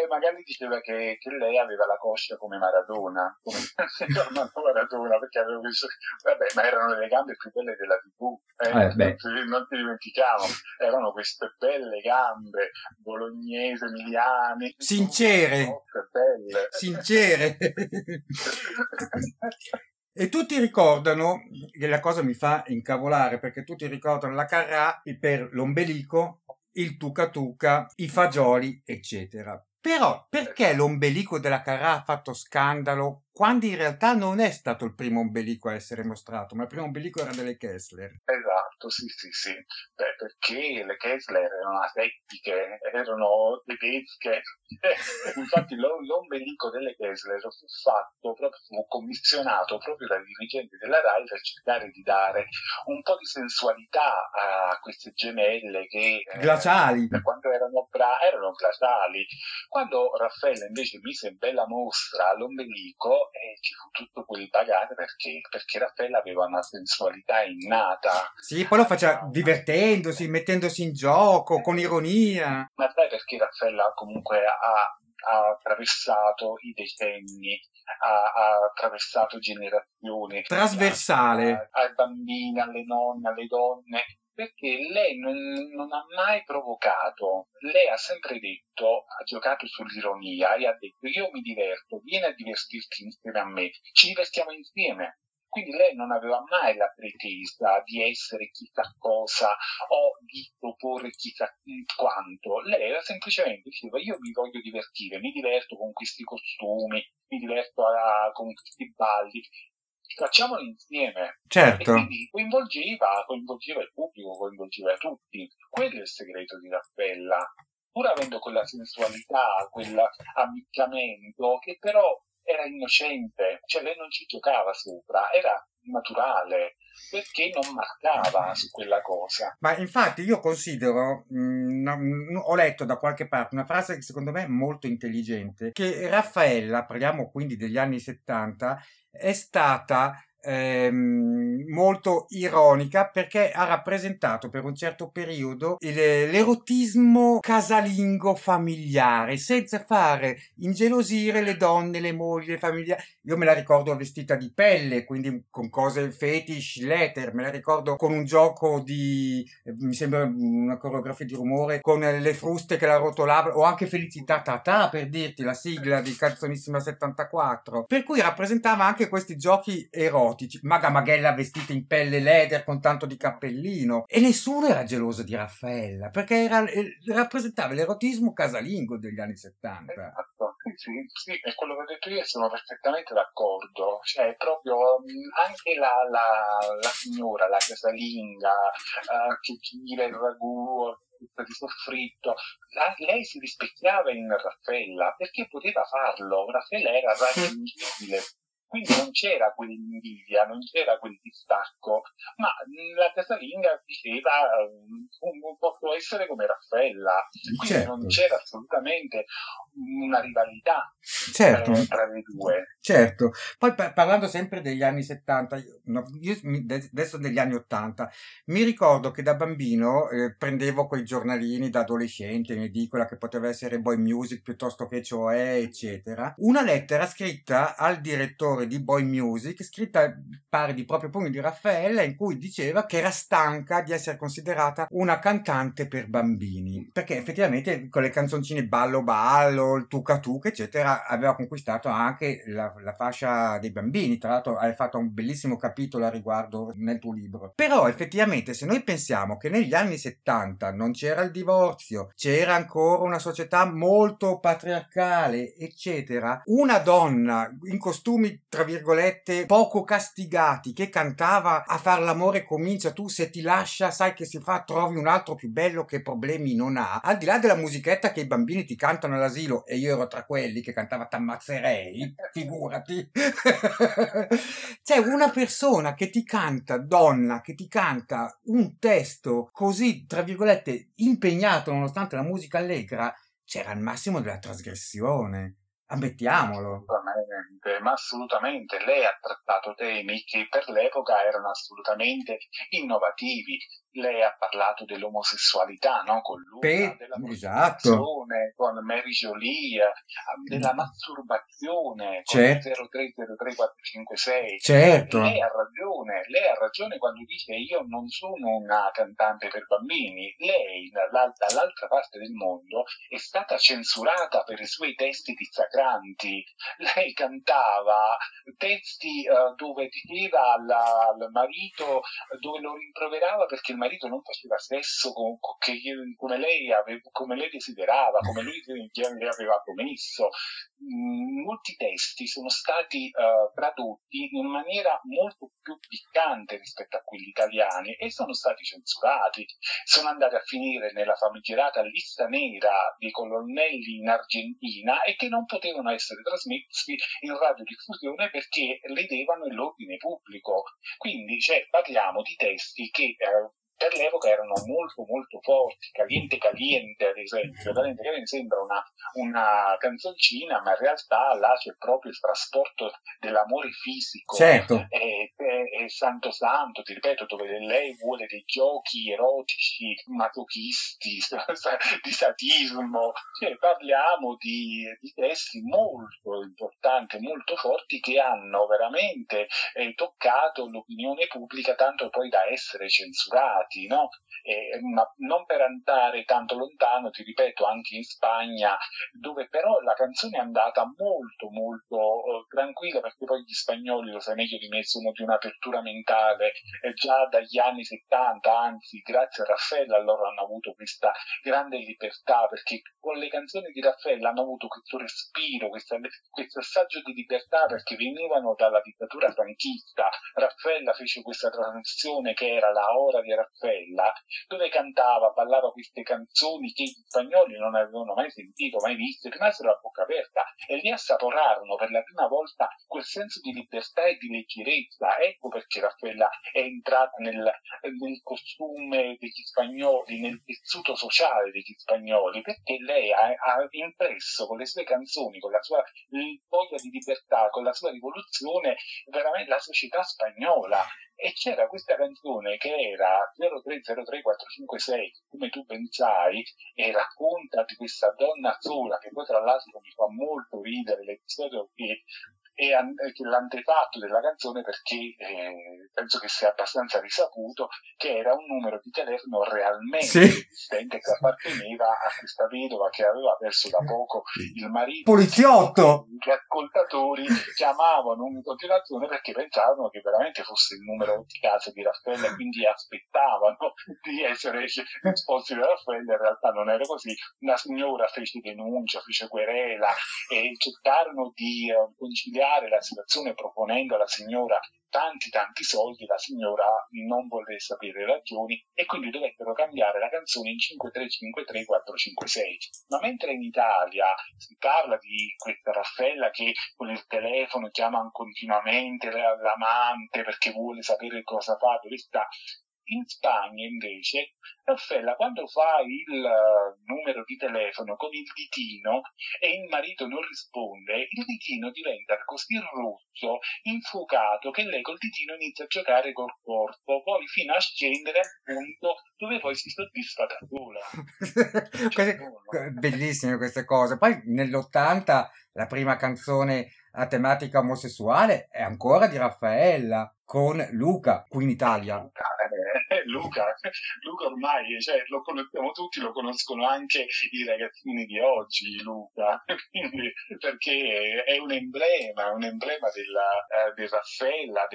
Magari diceva che lei aveva la coscia come Maradona, perché avevo visto, vabbè, ma erano le gambe più belle della TV, non ti dimentichiamo, erano queste belle gambe bolognese, emiliane, sincere, belle. Sincere. E tutti ricordano, che la cosa mi fa incavolare, perché tutti ricordano la Carrà per l'ombelico, il tuca tuca, i fagioli, eccetera. Però perché l'ombelico della Carrà ha fatto scandalo, quando in realtà non è stato il primo ombelico a essere mostrato, ma il primo ombelico era delle Kessler? Esatto, sì. Beh, perché le Kessler erano asettiche, erano tedesche. Infatti l'ombelico delle Kessler fu commissionato proprio dai dirigenti della RAI per cercare di dare un po' di sensualità a queste gemelle che... glaciali. Quando erano glaciali. Quando Raffaella invece mise in bella mostra l'ombelico, ci fu tutto quel bagaglio perché Raffaella aveva una sensualità innata. Sì, poi lo faceva divertendosi, mettendosi in gioco, con ironia. Ma sai perché Raffaella comunque ha attraversato i decenni, ha attraversato generazioni. Trasversale. Ai bambini, alle nonne, alle donne. Perché lei non ha mai provocato, lei ha sempre detto, ha giocato sull'ironia e ha detto io mi diverto, vieni a divertirti insieme a me, ci divertiamo insieme. Quindi lei non aveva mai la pretesa di essere chissà cosa o di proporre chissà quanto. Lei era semplicemente diceva io mi voglio divertire, mi diverto con questi costumi, mi diverto con questi balli. Facciamolo insieme, certo. E quindi coinvolgeva il pubblico, coinvolgeva tutti. Quello è il segreto di Raffaella, pur avendo quella sensualità, quell'ammiccamento che però era innocente, cioè lei non ci giocava sopra, era naturale, perché non marcava su quella cosa. Ma infatti io considero, ho letto da qualche parte una frase che secondo me è molto intelligente, che Raffaella, parliamo quindi degli anni 70, è stata molto ironica perché ha rappresentato per un certo periodo l'erotismo casalingo familiare, senza fare ingelosire le donne, le mogli, le familiari. Io me la ricordo vestita di pelle, quindi con cose fetish, letter, me la ricordo con un gioco di, mi sembra una coreografia di rumore, con le fruste che la rotolavano, o anche Felicità Tatà, per dirti, la sigla di Canzonissima 74, per cui rappresentava anche questi giochi erotici. Maga Maghella vestita in pelle leather con tanto di cappellino, e nessuno era geloso di Raffaella perché rappresentava l'erotismo casalingo degli anni 70. Esatto, sì, è quello che ho detto io, sono perfettamente d'accordo, cioè proprio anche la signora, la casalinga che gira il ragù di soffritto, lei si rispecchiava in Raffaella perché poteva farlo, Raffaella era raggiungibile. Quindi non c'era quell'invidia, non c'era quel distacco, ma la casalinga diceva posso essere come Raffaella, quindi certo. Non c'era assolutamente una rivalità, certo, tra le due. Certo. Poi parlando sempre degli anni 70, adesso degli anni 80, mi ricordo che da bambino prendevo quei giornalini da adolescente in edicola, che poteva essere Boy Music piuttosto che Cioè, eccetera. Una lettera scritta al direttore di Boy Music, scritta pare di proprio pugno di Raffaella, in cui diceva che era stanca di essere considerata una cantante per bambini, perché effettivamente con le canzoncine Ballo Ballo, il Tuca Tuca, eccetera, aveva conquistato anche la fascia dei bambini. Tra l'altro hai fatto un bellissimo capitolo a riguardo nel tuo libro. Però effettivamente, se noi pensiamo che negli anni 70 non c'era il divorzio, c'era ancora una società molto patriarcale, eccetera, una donna in costumi tra virgolette poco castigati che cantava "a far l'amore comincia tu, se ti lascia sai che si fa, trovi un altro più bello che problemi non ha", al di là della musichetta che i bambini ti cantano all'asilo, e io ero tra quelli che cantava "T'ammazzerei", figurati. C'è una persona che ti canta, donna, che ti canta un testo così, tra virgolette, impegnato nonostante la musica allegra, c'era il massimo della trasgressione. Ammettiamolo. Ma assolutamente, lei ha trattato temi che per l'epoca erano assolutamente innovativi. Lei ha parlato dell'omosessualità, no? Con Luca, della masturbazione, esatto, con Mary Jolie, della masturbazione, certo, con 0303456. Certo. Lei ha ragione quando dice "io non sono una cantante per bambini". Lei, dall'altra parte del mondo, è stata censurata per i suoi testi dissacranti. Lei cantava testi dove diceva al marito, dove lo rimproverava perché il marito non faceva sesso come lei desiderava, come lui le aveva promesso. Molti testi sono stati tradotti in maniera molto più piccante rispetto a quelli italiani e sono stati censurati. Sono andati a finire nella famigerata lista nera dei colonnelli in Argentina e che non potevano essere trasmessi in radiodiffusione perché ledevano l'ordine pubblico. Quindi parliamo di testi che per l'epoca erano molto molto forti. Caliente Caliente, ad esempio. Caliente Caliente sembra una canzoncina, ma in realtà là c'è proprio il trasporto dell'amore fisico. Certo. E Santo Santo, ti ripeto, dove lei vuole dei giochi erotici, masochisti, di sadismo. Parliamo di testi molto importanti, molto forti, che hanno veramente toccato l'opinione pubblica, tanto poi da essere censurati. No? Ma non per andare tanto lontano, ti ripeto, anche in Spagna, dove però la canzone è andata molto molto tranquilla, perché poi gli spagnoli, lo sai meglio di me, sono di un'apertura mentale già dagli anni 70, anzi grazie a Raffaella loro hanno avuto questa grande libertà, perché con le canzoni di Raffaella hanno avuto questo respiro, questo assaggio di libertà, perché venivano dalla dittatura franchista. Raffaella fece questa transizione che era la Hora di Raffaella, dove cantava, ballava queste canzoni che gli spagnoli non avevano mai sentito, mai visto, rimasero a bocca aperta e li assaporarono per la prima volta quel senso di libertà e di leggerezza. Ecco perché Raffaella è entrata nel costume degli spagnoli, nel tessuto sociale degli spagnoli, perché lei ha impresso con le sue canzoni, con la sua voglia di libertà, con la sua rivoluzione, veramente la società spagnola. E c'era questa canzone che era 0303456, "Come tu pensai", e racconta di questa donna sola, che poi tra l'altro mi fa molto ridere l'episodio che l'antefatto della canzone, perché penso che sia abbastanza risaputo che era un numero di telefono realmente esistente, che apparteneva a questa vedova che aveva perso da poco il marito, poliziotto. Gli ascoltatori chiamavano in continuazione perché pensavano che veramente fosse il numero di casa di Raffaella, quindi aspettavano di essere risposti da Raffaella. In realtà non era così. Una signora fece denuncia, fece querela e cercarono di conciliare la situazione proponendo alla signora tanti soldi. La signora non voleva sapere le ragioni e quindi dovettero cambiare la canzone in 5353456. Ma mentre in Italia si parla di questa Raffaella che con il telefono chiama continuamente l'amante perché vuole sapere cosa fa, dove sta, In Spagna invece Raffaella, quando fa il numero di telefono con il ditino e il marito non risponde, il ditino diventa così rosso, infuocato, che lei col ditino inizia a giocare col corpo, poi fino a scendere al punto dove poi si soddisfa da sola. Bellissime queste cose. Poi nell'80 la prima canzone a tematica omosessuale è ancora di Raffaella con Luca qui in Italia. Luca ormai, cioè, lo conosciamo tutti, lo conoscono anche i ragazzini di oggi, Luca, quindi, perché è un emblema della Raffaella,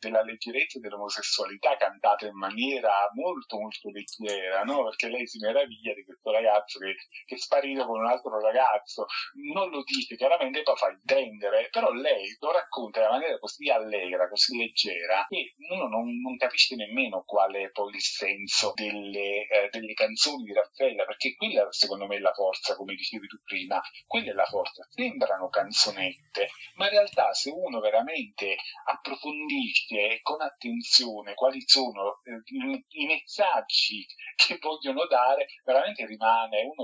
della leggerezza dell'omosessualità, cantata in maniera molto molto vecchiera, no? Perché lei si meraviglia di questo ragazzo che spariva con un altro ragazzo, non lo dice chiaramente, lo fa intendere, però lei lo racconta in una maniera così allegra, così leggera, che uno non capisce nemmeno qual è poi il senso delle canzoni di Raffaella, perché quella secondo me è la forza, come dicevi tu prima, quella è la forza. Sembrano canzonette, ma in realtà se uno veramente approfondisce con attenzione quali sono i messaggi che vogliono dare, veramente uno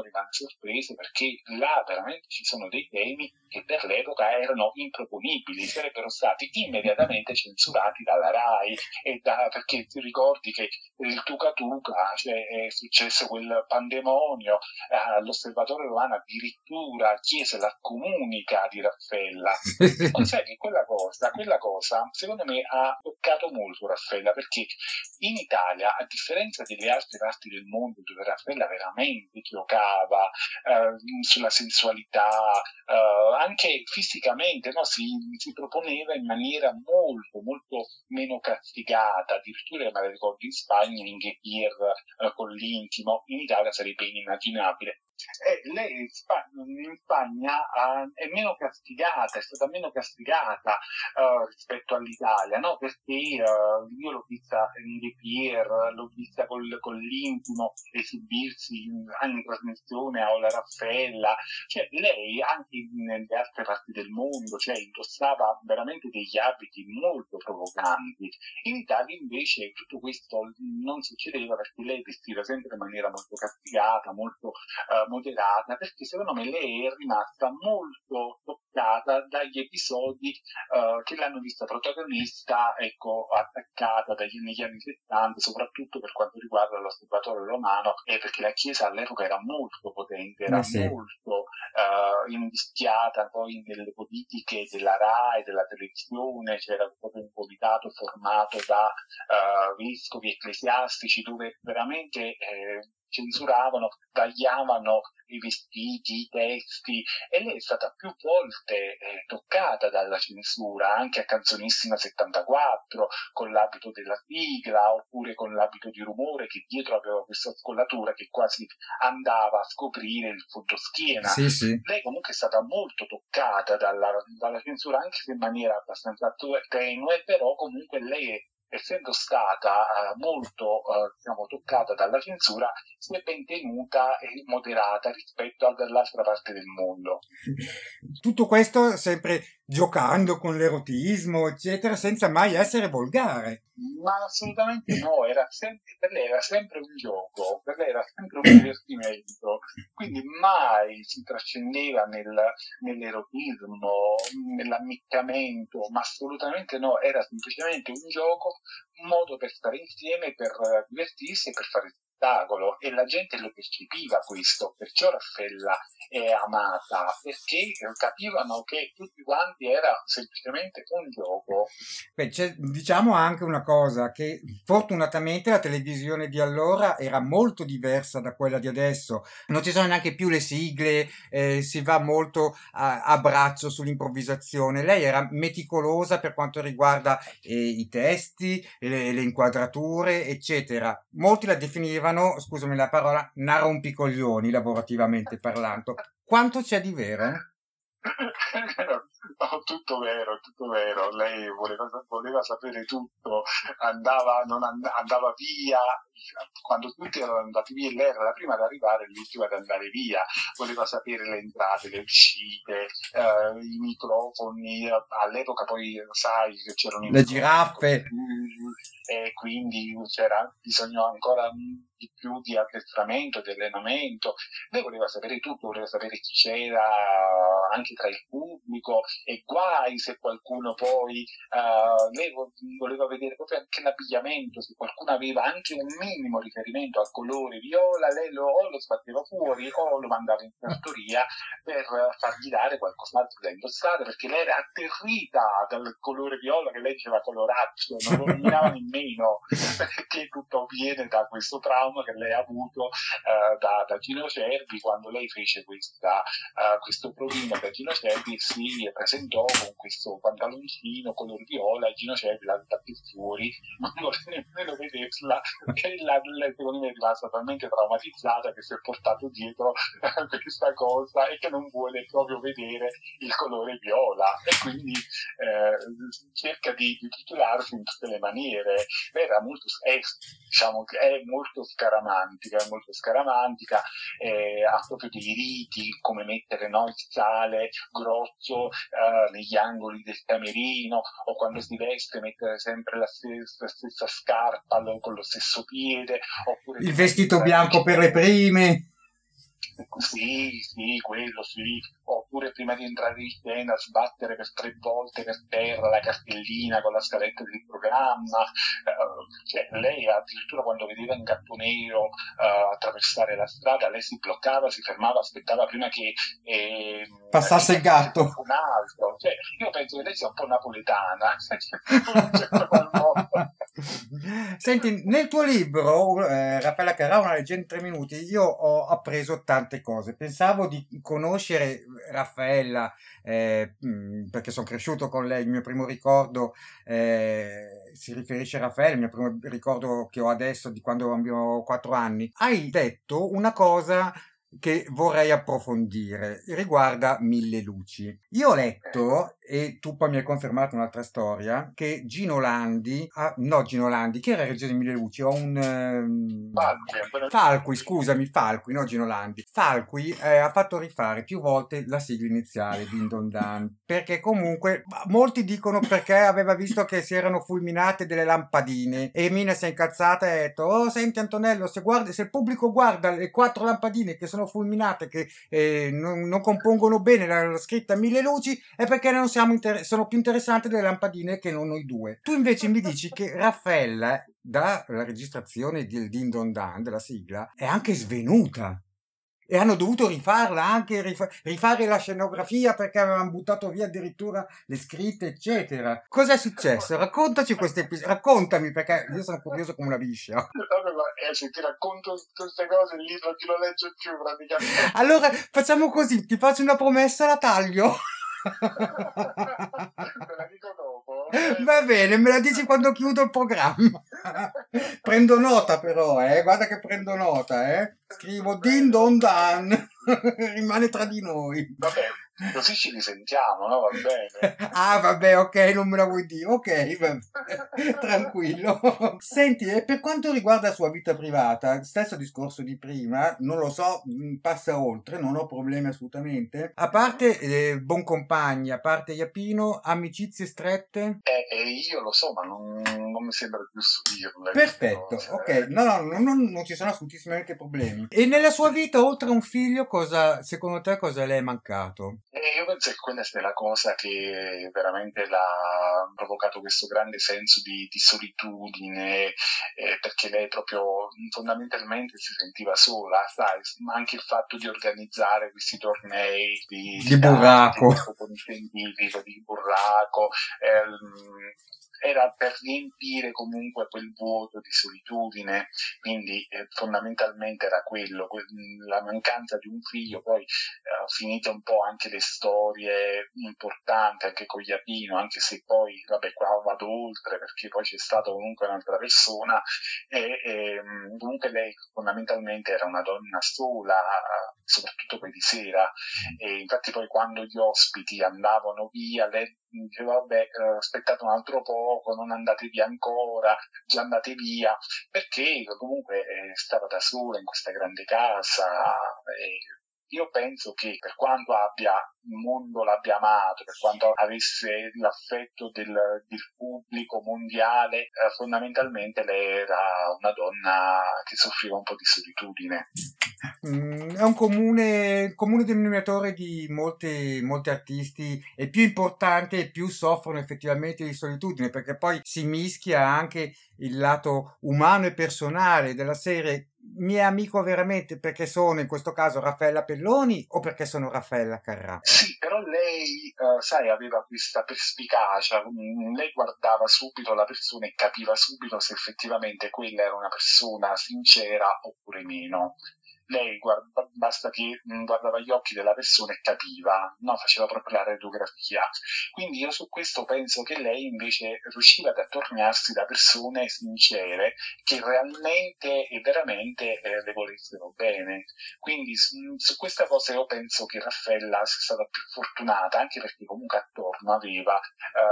rimane sorpreso, perché là veramente ci sono dei temi che per l'epoca erano improponibili, sarebbero stati immediatamente censurati dalla RAI, perché ti ricordi che il Tuca Tuca, cioè, è successo quel pandemonio, l'Osservatore Romano addirittura chiese la comunica di Raffaella. Sai che quella cosa secondo me ha toccato molto Raffaella, perché in Italia, a differenza delle altre parti del mondo dove Raffaella veramente giocava sulla sensualità, anche fisicamente, no? si proponeva in maniera molto molto meno castigata, addirittura me la ricordo in Spagna, in Gheir, con l'intimo. In Italia sarebbe inimmaginabile. Lei in Spagna è meno castigata, è stata meno castigata rispetto all'Italia, no? Perché io l'ho vista in Gheir, l'ho vista con l'intimo esibirsi in trasmissione a Ola Raffaella. Cioè, lei anche nelle altre parti del mondo, cioè, indossava veramente degli abiti molto provocanti. In Italia invece tutto questo non succedeva, perché lei vestiva sempre in maniera molto castigata, molto moderata, perché secondo me lei è rimasta molto toccata dagli episodi che l'hanno vista protagonista, ecco, attaccata negli anni 70, soprattutto per quanto riguarda l'Osservatore Romano, perché la Chiesa all'epoca era molto potente, era molto invischiata poi nelle politiche della RAI, della televisione. C'era proprio un comitato formato da vescovi ecclesiastici, dove veramente censuravano, tagliavano i vestiti, i testi, e lei è stata più volte toccata dalla censura, anche a Canzonissima 74 con l'abito della sigla, oppure con l'abito di rumore, che dietro aveva questa scollatura che quasi andava a scoprire il fondoschiena. Sì. Lei comunque è stata molto toccata dalla censura, anche se in maniera abbastanza tenue, però comunque lei essendo stata molto toccata dalla censura, si è ben tenuta e moderata rispetto all'altra parte del mondo. Tutto questo sempre giocando con l'erotismo, eccetera, senza mai essere volgare. Ma assolutamente no, per lei era sempre un gioco, per lei era sempre un divertimento, quindi mai si trascendeva nell'erotismo, nell'ammiccamento, ma assolutamente no, era semplicemente un gioco, un modo per stare insieme, per divertirsi e per fare spettacolo, e la gente lo percepiva questo, perciò Raffaella è amata, perché capivano che tutti quanti era semplicemente un gioco. Beh, diciamo anche una cosa, che fortunatamente la televisione di allora era molto diversa da quella di adesso, non ci sono neanche più le sigle, si va molto a braccio sull'improvvisazione. Lei era meticolosa per quanto riguarda i testi, le inquadrature, eccetera. Molti la definivano, scusami la parola, una rompicoglioni lavorativamente parlando. Quanto c'è di vero? No, tutto vero. Lei voleva sapere tutto, andava via quando tutti erano andati via, lei era la prima ad arrivare e l'ultima ad andare via. Voleva sapere le entrate, le uscite, i microfoni. All'epoca poi, sai, che c'erano le giraffe, e quindi c'era bisogno ancora di più di addestramento, di allenamento. Lei voleva sapere tutto, voleva sapere chi c'era anche tra il pubblico, e guai se qualcuno poi lei voleva vedere proprio anche l'abbigliamento, se qualcuno aveva anche un minimo riferimento al colore viola, lei o lo sbatteva fuori o lo mandava in sartoria per fargli dare qualcos'altro da indossare, perché lei era atterrita dal colore viola, che lei diceva coloraccio, non lo nominava nemmeno, perché tutto viene da questo trauma che lei ha avuto da Gino Cervi, quando lei fece questo provino da Gino Cervi, si presentò con questo pantaloncino color viola e Gino Cervi l'ha dato fuori, non voleva nemmeno vederla, e lei secondo me è rimasta talmente traumatizzata che si è portato dietro questa cosa e che non vuole proprio vedere il colore viola, e quindi cerca di tutelarsi in tutte le maniere. Era molto, diciamo, è molto scaramantica, ha proprio dei riti, come mettere il sale grosso negli angoli del camerino, o quando si veste mettere sempre la stessa scarpa con lo stesso piede, oppure il vestito bianco per le prime. Sì, quello sì. Oppure prima di entrare in scena sbattere per 3 volte per terra la cartellina con la scaletta del programma. Lei addirittura, quando vedeva un gatto nero attraversare la strada, lei si bloccava, si fermava, aspettava prima che passasse il gatto. Un altro. Io penso che lei sia un po' napoletana. Senti, nel tuo libro Raffaella Carrà, una leggenda in 3 minuti, io ho appreso tante cose. Pensavo di conoscere Raffaella perché sono cresciuto con lei. Il mio primo ricordo si riferisce a Raffaella, il mio primo ricordo che ho adesso di quando avevo 4 anni. Hai detto una cosa che vorrei approfondire, riguarda Mille Luci. Io ho letto, e tu poi mi hai confermato un'altra storia, che Gino Landi, che era il regista di Mille Luci, Falqui ha fatto rifare più volte la sigla iniziale, Din Don Dan, perché comunque molti dicono perché aveva visto che si erano fulminate delle lampadine, e Mina si è incazzata e ha detto: oh, senti Antonello, se il pubblico guarda le 4 lampadine che sono fulminate, che non compongono bene la scritta Mille Luci, è perché non sono più interessanti delle lampadine che non noi due. Tu invece mi dici che Raffaella, dalla registrazione del Din Don Dan, della sigla, è anche svenuta, e hanno dovuto rifarla, anche rifare la scenografia, perché avevano buttato via addirittura le scritte, eccetera. Cos'è successo? Raccontaci questo episodio, raccontami, perché io sono curioso come una biscia. Se ti racconto queste cose il libro ti lo leggo più praticamente. Allora facciamo così, ti faccio una promessa, la taglio. Te la dico dopo. Va bene, me la dici quando chiudo il programma. Prendo nota però, guarda che prendo nota, scrivo Din Don Dan. Rimane tra di noi. Vabbè, così ci risentiamo, no? Va bene. Ah, vabbè, ok, non me la vuoi dire. Ok, vabbè. Tranquillo. Senti, e per quanto riguarda la sua vita privata, stesso discorso di prima, non lo so, passa oltre, non ho problemi assolutamente. A parte Boncompagni, a parte Iapino, amicizie strette? Io lo so, ma non mi sembra più dirle. Perfetto, ok. No, non ci sono assolutissimamente problemi. E nella sua vita, oltre a un figlio, secondo te cosa le è mancato? Io penso che quella sia la cosa che veramente l'ha provocato questo grande senso di solitudine, perché lei proprio fondamentalmente si sentiva sola, sai? Ma anche il fatto di organizzare questi tornei di burraco, di burraco, era per riempire comunque quel vuoto di solitudine, quindi fondamentalmente era quello, la mancanza di un figlio. Poi finite un po' anche le storie importanti, anche con Iapino, anche se poi, vabbè, qua vado oltre, perché poi c'è stata comunque un'altra persona, e comunque lei fondamentalmente era una donna sola, soprattutto poi di sera, e infatti poi quando gli ospiti andavano via, lei dice vabbè, aspettate un altro poco, non andatevi ancora, già andate via, perché comunque stava da sola in questa grande casa. Io penso che per quanto abbia il mondo l'abbia amato, per quanto avesse l'affetto del pubblico mondiale, fondamentalmente lei era una donna che soffriva un po' di solitudine. È un comune denominatore di molti artisti, è più importante e più soffrono effettivamente di solitudine, perché poi si mischia anche il lato umano e personale della serie. Mi è amico veramente perché sono, in questo caso, Raffaella Pelloni o perché sono Raffaella Carrà? Sì, però lei, sai, aveva questa perspicacia, lei guardava subito la persona e capiva subito se effettivamente quella era una persona sincera oppure meno. Lei basta che guardava gli occhi della persona e capiva, no? Faceva proprio la radiografia. Quindi io su questo penso che lei invece riusciva ad attorniarsi da persone sincere che realmente e veramente le volessero bene. Quindi su questa cosa io penso che Raffaella sia stata più fortunata, anche perché comunque attorno aveva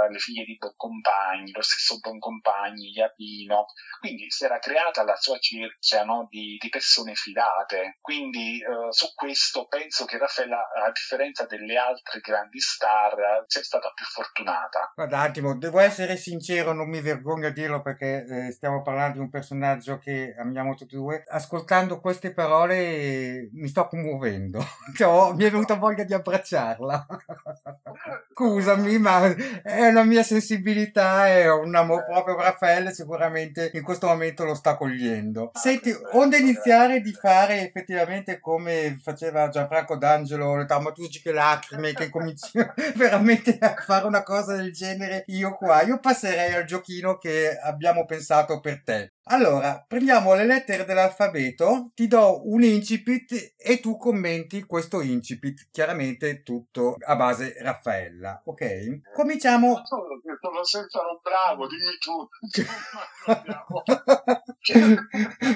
le figlie di Boncompagni, lo stesso Boncompagni, Iapino. Quindi si era creata la sua cerchia, no? di persone fidate. Quindi su questo penso che Raffaella, a differenza delle altre grandi star, sia stata più fortunata. Guarda, Antimo, devo essere sincero, non mi vergogno a dirlo perché stiamo parlando di un personaggio che amiamo tutti e due. Ascoltando queste parole mi sto commuovendo, cioè, mi è venuta voglia di abbracciarla. Scusami, ma è una mia sensibilità, è un amore proprio. Raffaella sicuramente in questo momento lo sta cogliendo. Senti, onde iniziare di fare effettivamente come faceva Gianfranco D'Angelo, le taumaturgiche lacrime, che cominciano veramente a fare una cosa del genere, io passerei al giochino che abbiamo pensato per te. Allora, prendiamo le lettere dell'alfabeto, ti do un incipit e tu commenti questo incipit, chiaramente tutto a base Raffaella, ok? Cominciamo... Sono senza un bravo, dimmi tu.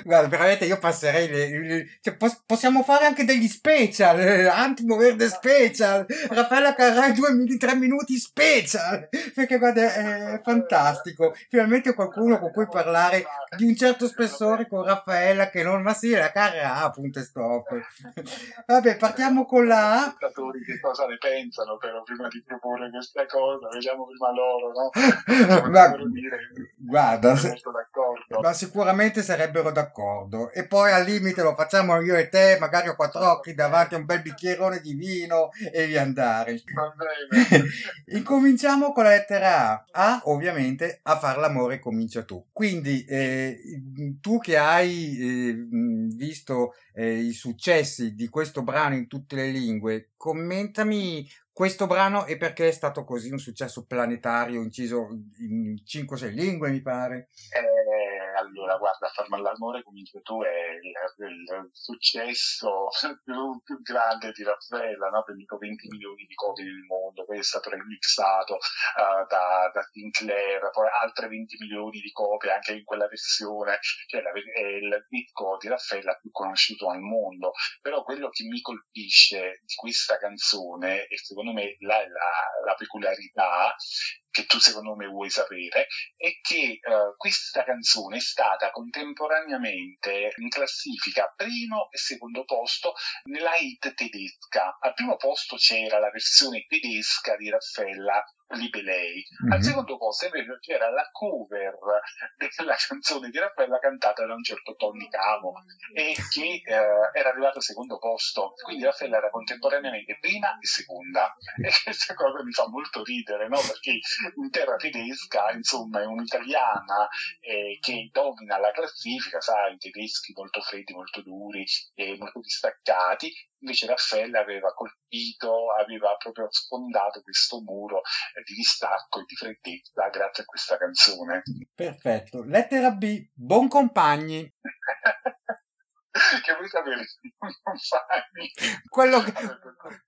Guarda, veramente io passerei cioè, possiamo fare anche degli special, Antimo Verde special, Raffaella Carrà 2 minuti 3 minuti special, perché guarda, è fantastico, finalmente qualcuno con cui parlare di un certo spessore con Raffaella, che non, ma sì, la Carrà, punto e stop. Vabbè, partiamo con la A. Che cosa ne pensano, però, prima di proporre questa cosa, vediamo prima loro, no? Guarda, ma sicuramente sarebbero d'accordo, e poi al limite lo facciamo io e te, magari a 4 occhi davanti a un bel bicchierone di vino e via andare. Va bene. Incominciamo con la lettera A. A, ovviamente, a far l'amore comincia tu. Quindi tu che hai visto i successi di questo brano in tutte le lingue, commentami questo brano e perché è stato così un successo planetario, inciso in 5-6 lingue, mi pare. Allora, guarda, Farmi l'amore comincia tu è il successo più grande di Raffaella, no? Per dico 20 milioni di copie nel mondo, poi è stato remixato da Sinclair, poi altre 20 milioni di copie anche in quella versione, cioè è il disco di Raffaella più conosciuto al mondo. Però quello che mi colpisce di questa canzone, e secondo me la peculiarità che tu secondo me vuoi sapere, è che questa canzone è stata contemporaneamente in classifica primo e secondo posto nella hit tedesca. Al primo posto c'era la versione tedesca di Raffaella Libelei, al secondo posto invece c'era la cover della canzone di Raffaella cantata da un certo Tony Camo, e che era arrivato al secondo posto. Quindi Raffaella era contemporaneamente prima e seconda, e questa cosa mi fa molto ridere, no? Perché in terra tedesca, insomma, è un'italiana che domina la classifica, sai, i tedeschi molto freddi, molto duri e molto distaccati. Invece Raffaella aveva colpito, aveva proprio sfondato questo muro di distacco e di freddezza grazie a questa canzone. Perfetto. Lettera B, Boncompagni. Che vuoi sapere?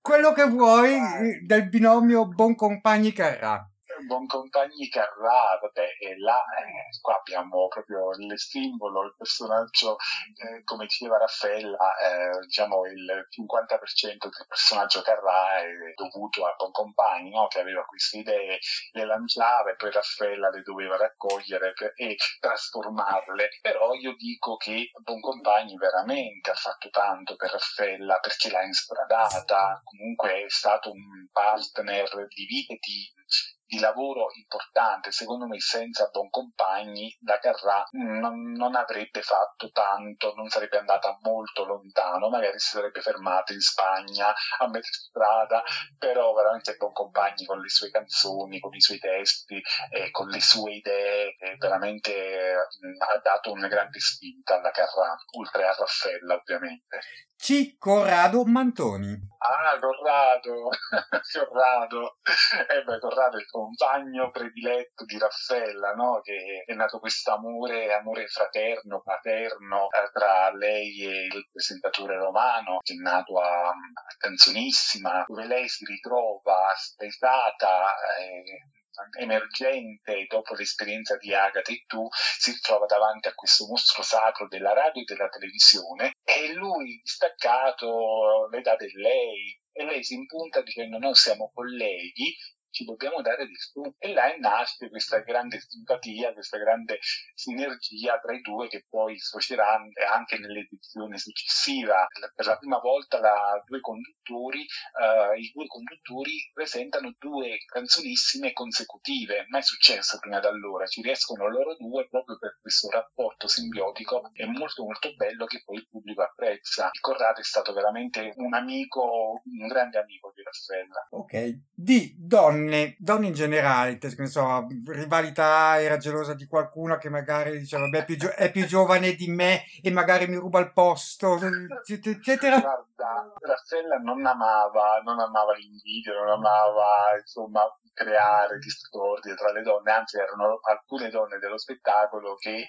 Quello che vuoi del binomio Boncompagni Carrà. Boncompagni Carrà, vabbè, e là qua abbiamo proprio il simbolo, il personaggio, come diceva Raffaella, diciamo il 50% del personaggio Carrà è dovuto a Boncompagni, no? Che aveva queste idee, le lanciava e poi Raffaella le doveva raccogliere e trasformarle. Però io dico che Boncompagni veramente ha fatto tanto per Raffaella, perché l'ha instradata, comunque è stato un partner di vita e di lavoro importante. Secondo me senza Boncompagni la Carrà non avrebbe fatto tanto, non sarebbe andata molto lontano, magari si sarebbe fermata in Spagna a metà strada, però veramente Boncompagni con le sue canzoni, con i suoi testi, con le sue idee, veramente ha dato una grande spinta alla Carrà, oltre a Raffaella ovviamente. Corrado Mantoni. Corrado. Beh, Corrado è il compagno prediletto di Raffaella, no? Che è nato questo amore fraterno, paterno, tra lei e il presentatore romano, che è nato a Canzonissima, dove lei si ritrova spesata, emergente dopo l'esperienza di Agata e tu, si trova davanti a questo mostro sacro della radio e della televisione, e lui distaccato le dà del lei, e lei si impunta dicendo: noi siamo colleghi, ci dobbiamo dare del tu, e là nasce questa grande simpatia, questa grande sinergia tra i due, che poi sfocerà anche nell'edizione successiva. Per la prima volta i due conduttori presentano due canzonissime consecutive, mai successo prima da allora, ci riescono loro due proprio per questo rapporto simbiotico e molto molto bello, che poi il pubblico apprezza. Corrado è stato veramente un amico, un grande amico di Raffaella. Ok, Di Don Donne in generale, insomma, rivalità, era gelosa di qualcuno che magari diceva: vabbè, è più giovane di me e magari mi ruba il posto, eccetera. Guarda, Raffaella non amava l'invidia, non amava, insomma, creare discordie tra le donne, anzi erano alcune donne dello spettacolo che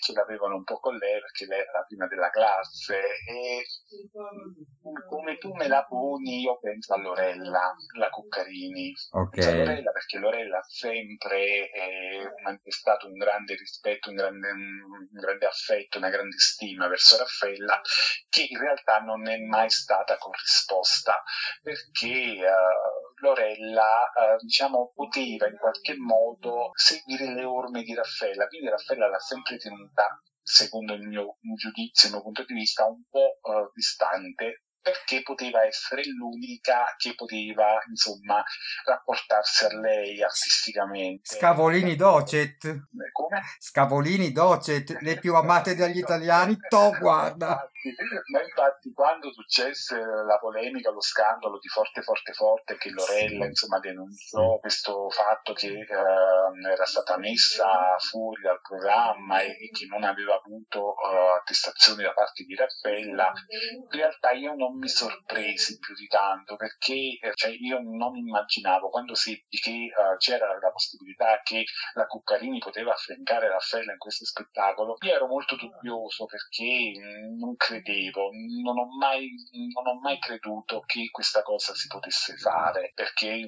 ce l'avevano un po' con lei, perché lei era la prima della classe. E come tu me la poni, io penso a Lorella, la Cuccarini. Okay. Cioè Lorella, perché Lorella ha sempre manifestato un grande rispetto, un grande affetto, una grande stima verso Raffaella, che in realtà non è mai stata corrisposta, perché Lorella diciamo poteva in qualche modo seguire le orme di Raffaella, quindi Raffaella l'ha sempre tenuta, secondo il mio giudizio, il mio punto di vista, un po' distante, perché poteva essere l'unica che poteva, insomma, rapportarsi a lei artisticamente. Scavolini docet. Come? Scavolini docet, le più amate dagli italiani, guarda. Ma infatti quando successe la polemica, lo scandalo di Forte Forte Forte, che Lorella, insomma, denunciò questo fatto che era stata messa fuori dal programma e che non aveva avuto attestazioni da parte di Raffaella, in realtà io non mi sorpresi più di tanto, perché io non immaginavo, quando seppi che c'era la possibilità che la Cuccarini poteva affiancare Raffaella in questo spettacolo, io ero molto dubbioso, perché non credevo, non ho mai creduto che questa cosa si potesse fare, perché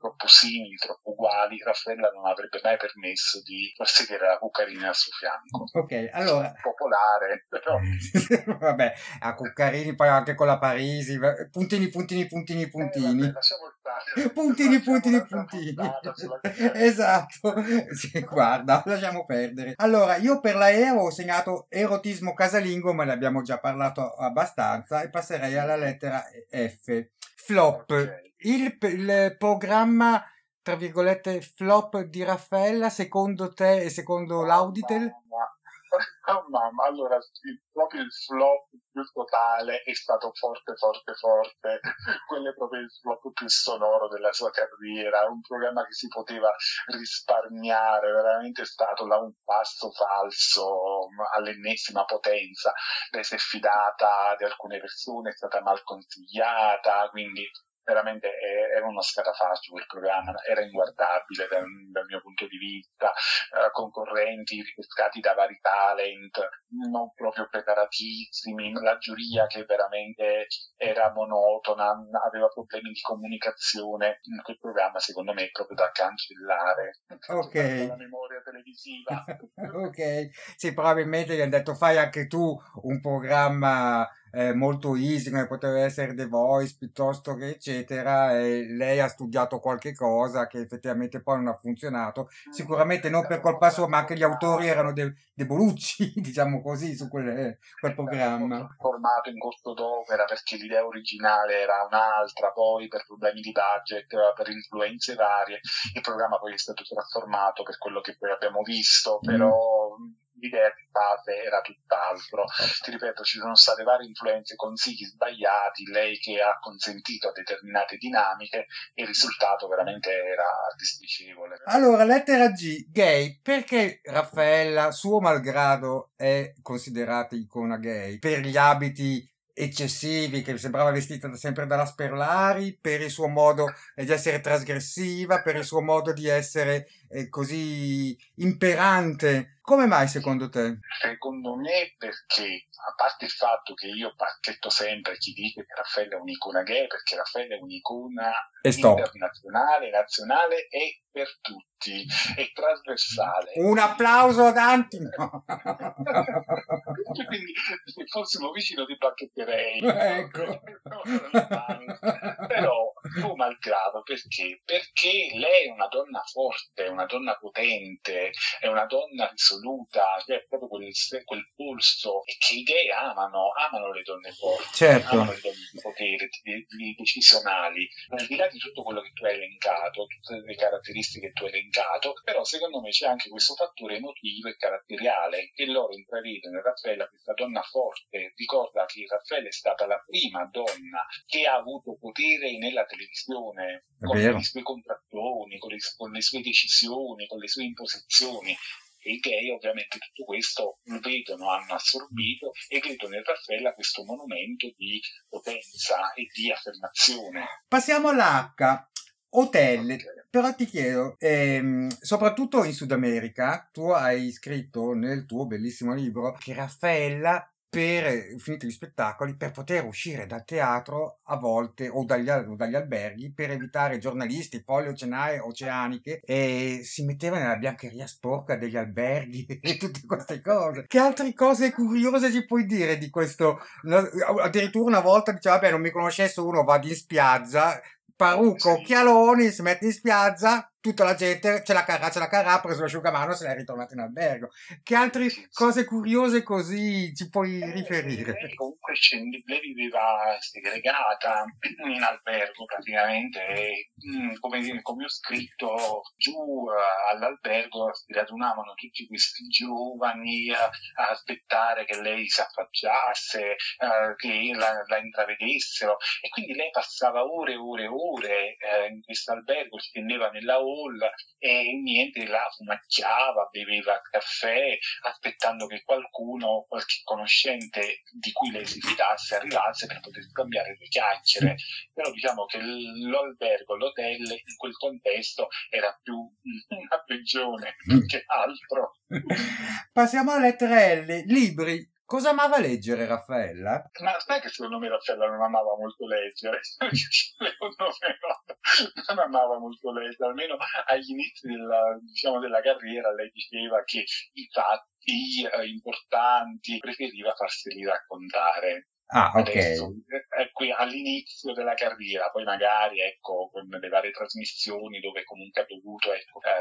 troppo simili, troppo uguali, Raffaella non avrebbe mai permesso di far sedere la Cuccarini al suo fianco. Ok, allora popolare, però vabbè, a Cuccarini poi anche con la Parisi, puntini. Puntini. Esatto. Sì, guarda, lasciamo perdere. Allora, io per la E ho segnato erotismo casalingo, ma ne abbiamo già parlato abbastanza, e passerei alla lettera F. Flop. Okay. Il programma, tra virgolette, flop di Raffaella, secondo te e secondo l'Auditel? Mamma, allora proprio il flop più totale è stato Forte, quello è proprio il flop più sonoro della sua carriera, un programma che si poteva risparmiare, veramente è stato là un passo falso all'ennesima potenza. Lei si è fidata di alcune persone, è stata mal consigliata, quindi veramente era uno scatafascio quel programma, era inguardabile dal mio punto di vista, concorrenti ripescati da vari talent, non proprio preparatissimi, la giuria che veramente era monotona, aveva problemi di comunicazione. In quel programma secondo me è proprio da cancellare, okay, la memoria televisiva. Ok, sì, probabilmente gli hanno detto fai anche tu un programma molto easy, come poteva essere The Voice piuttosto che eccetera, e lei ha studiato qualche cosa che effettivamente poi non ha funzionato, sicuramente non per colpa sua, ma anche gli autori erano debolucci, diciamo così, su quel programma. Formato in corso d'opera perché l'idea originale era un'altra, poi per problemi di budget, per influenze varie, il programma poi è stato trasformato per quello che poi abbiamo visto, però l'idea di base era tutt'altro. Ti ripeto, ci sono state varie influenze, consigli sbagliati, lei che ha consentito a determinate dinamiche, e il risultato veramente era dispicevole. Allora, lettera G, gay, perché Raffaella, suo malgrado, è considerata icona gay? Per gli abiti eccessivi, che sembrava vestita sempre dalla Sperlari, per il suo modo di essere trasgressiva, per il suo modo di essere così imperante. Come mai secondo te? Secondo me perché, a parte il fatto che io pacchetto sempre chi dice che Raffaella è un'icona gay, perché Raffaella è un'icona internazionale, nazionale e per tutti, è trasversale. Un applauso ad Antimo! Quindi se fossimo vicino ti pacchetterei. Ecco. Però tu malgrado, perché? Perché lei è una donna forte, una donna potente, è una donna assoluta, cioè proprio quel polso, e che idee amano le donne forti, certo, amano le donne di potere, di decisionali, al di là di tutto quello che tu hai elencato, tutte le caratteristiche che tu hai elencato, però secondo me c'è anche questo fattore emotivo e caratteriale che loro intravedono in Raffaella, questa donna forte. Ricorda che Raffaella è stata la prima donna che ha avuto potere nella televisione, con le sue contrazioni, con le sue decisioni, con le sue imposizioni. E i gay ovviamente tutto questo lo vedono, hanno assorbito e vedono in Raffaella questo monumento di potenza e di affermazione. Passiamo all'H, hotel. Però ti chiedo, soprattutto in Sud America, tu hai scritto nel tuo bellissimo libro che Raffaella, per finiti gli spettacoli, per poter uscire dal teatro a volte o dagli alberghi, per evitare giornalisti, folle oceaniche, e si metteva nella biancheria sporca degli alberghi e tutte queste cose. Che altre cose curiose ci puoi dire di questo? Addirittura una volta diceva, vabbè, non mi conoscesse uno, vado in spiaggia, parrucco, occhialoni, si mette in spiaggia, tutta la gente c'è la Carrà, ha preso l'asciugamano, se l'è ritornata in albergo. Che altre cose curiose così ci puoi riferire? Lei comunque viveva segregata in albergo praticamente, e, come ho scritto, giù all'albergo si radunavano tutti questi giovani a aspettare che lei si affacciasse, che la intravedessero, e quindi lei passava ore e ore e ore in questo albergo, si tendeva nella e niente, la fumacchiava, beveva caffè, aspettando che qualcuno, qualche conoscente di cui lei si fidasse, arrivasse per poter scambiare due chiacchiere. Però diciamo che l'albergo, l'hotel in quel contesto era più una prigione che altro. Passiamo alle lettera L, libri. Cosa amava leggere Raffaella? Ma sai che secondo me Raffaella non amava molto leggere, secondo me non amava molto leggere, almeno agli inizi della carriera lei diceva che i fatti importanti preferiva farseli raccontare. Ah, ok. Adesso, qui all'inizio della carriera, poi magari con le varie trasmissioni dove comunque ha dovuto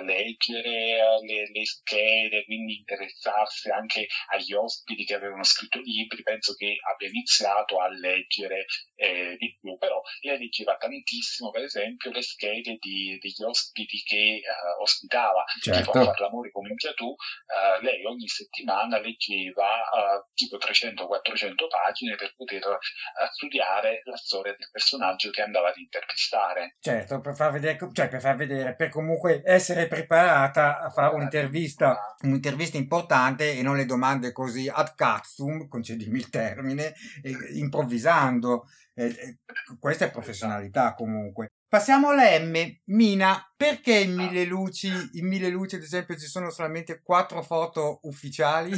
leggere le schede, quindi interessarsi anche agli ospiti che avevano scritto libri, penso che abbia iniziato a leggere di più, però lei leggeva tantissimo, per esempio, le schede degli ospiti che ospitava, certo, tipo L'amore comincia tu, lei ogni settimana leggeva tipo 300-400 pagine per poter studiare cambiare la storia del personaggio che andava ad intervistare. Certo, per far vedere, per comunque essere preparata a fare un'intervista importante e non le domande così ad cazzum, concedimi il termine, improvvisando. Questa è professionalità comunque. Passiamo alla M, Mina. Perché in Mille Luci ad esempio ci sono solamente 4 foto ufficiali?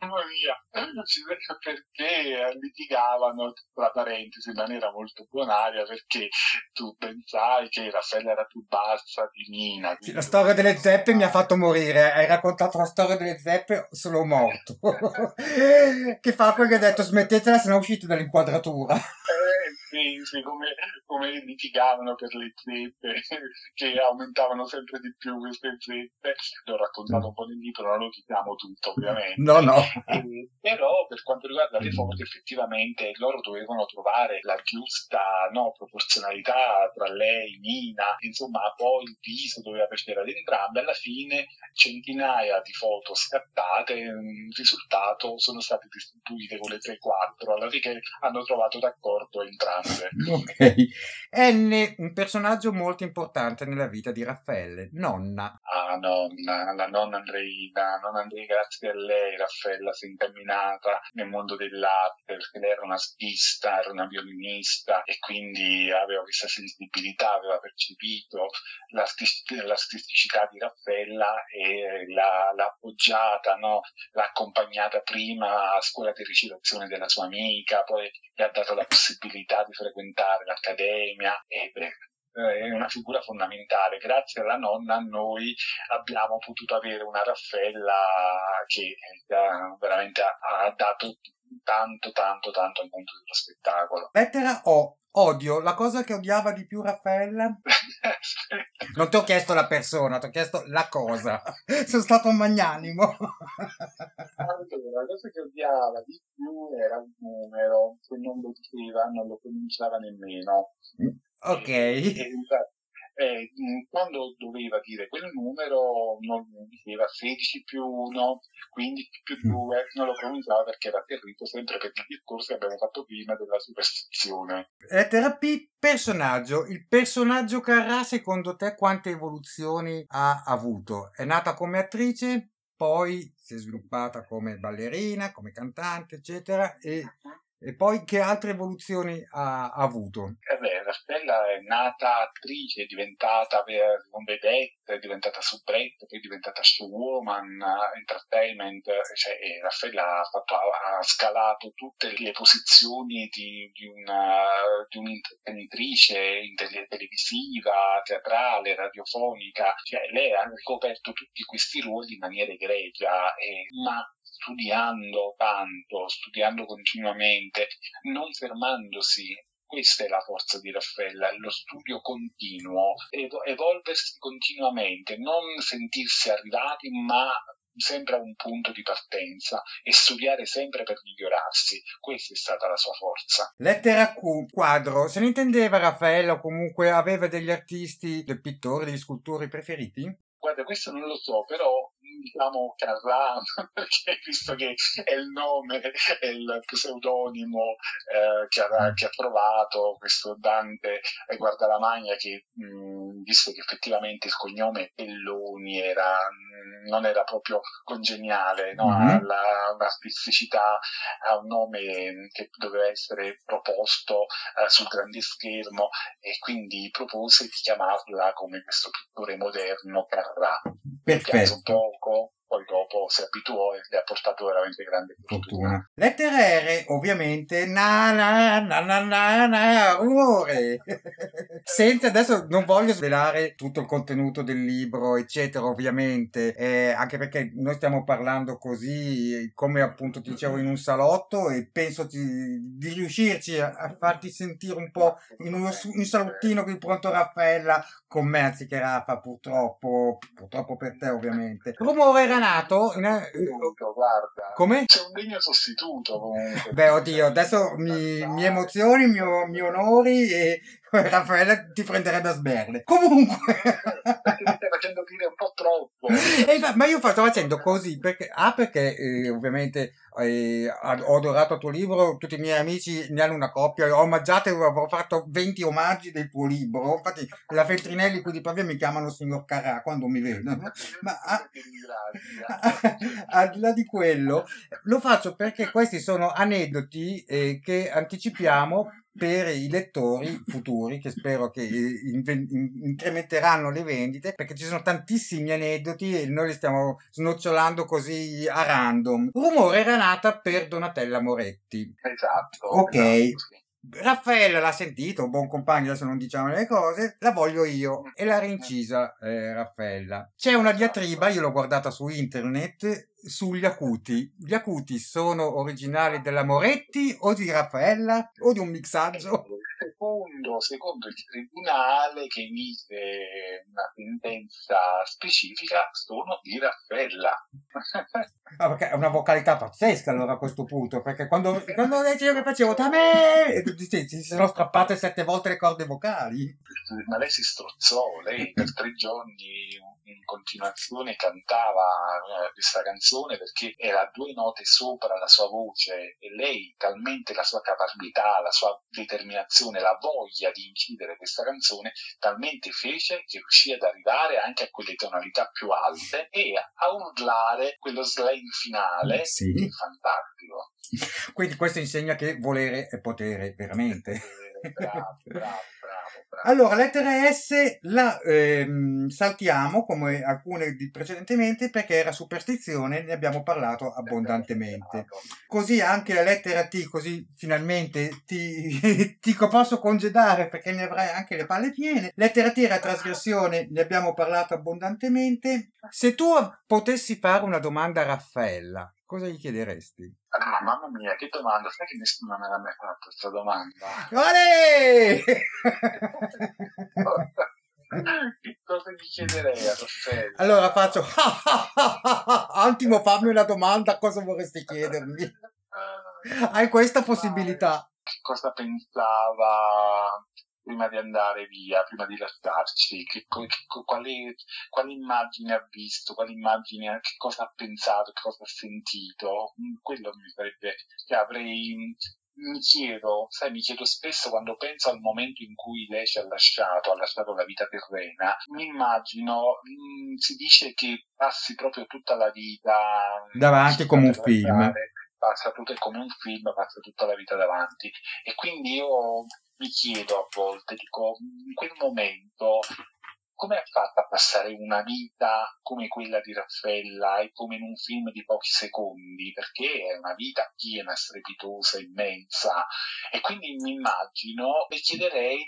Mamma mia, non si vede perché litigavano, tra parentesi, in maniera molto buonaria, perché tu pensai che Raffaella era più bassa di Mina. Sì, la storia delle zeppe mi ha fatto morire. Hai raccontato la storia delle zeppe, sono morto. Che Falqui ha detto smettetela, se no uscite dall'inquadratura. Come litigavano per le zeppe, che aumentavano sempre di più queste zeppe. L'ho raccontato un po' di libro, non lo diciamo tutto ovviamente. No. Però per quanto riguarda le foto, effettivamente loro dovevano trovare la giusta proporzionalità tra lei, Mina, insomma, poi il viso doveva piacere ad entrambe. Alla fine centinaia di foto scattate, il risultato sono state distribuite con le 3-4, alla fine hanno trovato d'accordo entrambe. Ok. N, un personaggio molto importante nella vita di Raffaella, nonna. Ah, nonna, la nonna Andreina. Nonna Andreina, grazie a lei Raffaella si è incamminata nel mondo dell'arte, perché lei era una artista, era una violinista e quindi aveva questa sensibilità, aveva percepito l'artisticità di Raffaella e l'ha appoggiata, l'ha accompagnata prima a scuola di recitazione della sua amica, poi le ha dato la possibilità di frequentare l'accademia e è una figura fondamentale. Grazie alla nonna noi abbiamo potuto avere una Raffaella che veramente ha dato tanto al mondo dello spettacolo. Lettera O, odio. La cosa che odiava di più Raffaella? Non ti ho chiesto la persona, ti ho chiesto la cosa. Sono stato magnanimo. Allora, la cosa che odiava di più era un numero, se non lo diceva non lo pronunciava nemmeno. Ok. E quando doveva dire quel numero non diceva 16+1, 15+2, non lo pronunciava perché era atterrito, sempre per il discorso che abbiamo fatto prima della superstizione. Lettera P, personaggio. Il personaggio Carrà secondo te quante evoluzioni ha avuto? È nata come attrice, poi si è sviluppata come ballerina, come cantante, eccetera, e poi che altre evoluzioni ha avuto? Raffaella è nata attrice, è diventata vedette, è diventata soubrette, poi è diventata showwoman, entertainment, cioè Raffaella ha scalato tutte le posizioni di un'interpretatrice televisiva, teatrale, radiofonica, cioè lei ha ricoperto tutti questi ruoli in maniera egregia, ma studiando tanto, studiando continuamente, non fermandosi. Questa è la forza di Raffaella, lo studio continuo, evolversi continuamente, non sentirsi arrivati, ma sempre a un punto di partenza e studiare sempre per migliorarsi. Questa è stata la sua forza. Lettera Q, quadro. Se ne intendeva Raffaella o comunque aveva degli artisti, dei pittori, degli scultori preferiti? Guarda, questo non lo so, però diciamo Carrà, perché visto che è il nome, è il pseudonimo che ha trovato questo Dante Guarda la Magna, che visto che effettivamente il cognome Pelloni non era proprio congeniale, all'artisticità, a un nome che doveva essere proposto sul grande schermo, e quindi propose di chiamarla come questo pittore moderno Carrà. Perfetto. Poi dopo si abituò e le ha portato veramente grande fortuna. Lettera R, ovviamente, rumore. Senza, adesso non voglio svelare tutto il contenuto del libro, eccetera, ovviamente, anche perché noi stiamo parlando così, come appunto ti dicevo, in un salotto, e penso di riuscirci a farti sentire un po' in un salottino qui Pronto Raffaella con me anziché Raffa, purtroppo per te ovviamente. Rumore era nato guarda. Come? C'è un degno sostituto comunque. Beh, oddio, adesso mi emozioni, mi onori e Raffaella ti prenderebbe a sberle. Comunque facendo dire un po' troppo. Ma io stavo facendo così perché ovviamente ho adorato il tuo libro, tutti i miei amici ne hanno una coppia, ho omaggiato e avrò fatto 20 omaggi del tuo libro. Infatti la Feltrinelli qui di Pavia mi chiamano signor Carrà quando mi vedono. Ma al di là di quello, lo faccio perché questi sono aneddoti che anticipiamo per i lettori futuri, che spero che incrementeranno le vendite, perché ci sono tantissimi aneddoti e noi li stiamo snocciolando così a random. Rumore era nata per Donatella Moretti. Esatto. Ok. Esatto, sì. Raffaella l'ha sentito, Boncompagni, adesso non diciamo le cose, la voglio io, e l'ha reincisa Raffaella. C'è una diatriba, io l'ho guardata su internet, sugli acuti. Gli acuti sono originali della Moretti o di Raffaella o di un mixaggio? Secondo il tribunale che mise una sentenza specifica, sono di Raffaella. Ah, perché è una vocalità pazzesca allora a questo punto, perché quando dicevo che facevo da me, si sono strappate 7 volte le corde vocali. Ma lei si strozzò, lei per 3 giorni in continuazione cantava questa canzone perché era 2 note sopra la sua voce, e lei talmente la sua caparbietà, la sua determinazione, la voglia di incidere questa canzone talmente fece che riuscì ad arrivare anche a quelle tonalità più alte e a urlare quello slang finale, sì, fantastico. Quindi questo insegna che volere è potere, veramente. Bravo. Allora, lettera S la saltiamo come alcune di precedentemente perché era superstizione, ne abbiamo parlato abbondantemente. Così anche la lettera T, così finalmente ti posso congedare perché ne avrai anche le palle piene. Lettera T era trasgressione, ne abbiamo parlato abbondantemente. Se tu potessi fare una domanda a Raffaella, cosa gli chiederesti? Ah, mamma mia, che domanda! Sai che nessuno me l'ha mai fatto questa domanda? Olè! Che cosa gli chiederei a Raffaella? Allora faccio Antimo, fammi una domanda, cosa vorresti chiedermi? Hai questa possibilità? Che cosa pensava prima di andare via, prima di lasciarci, quale immagine ha visto, quale immagine, che cosa ha pensato, che cosa ha sentito? Quello mi sarebbe, che avrei, mi chiedo spesso quando penso al momento in cui lei ci ha lasciato la vita terrena, mi immagino, si dice che passi proprio tutta la vita davanti come un film, passa tutta la vita davanti, e quindi io mi chiedo a volte, dico, in quel momento, come ha fatto a passare una vita come quella di Raffaella e come in un film di pochi secondi? Perché è una vita piena, strepitosa, immensa. E quindi mi immagino e chiederei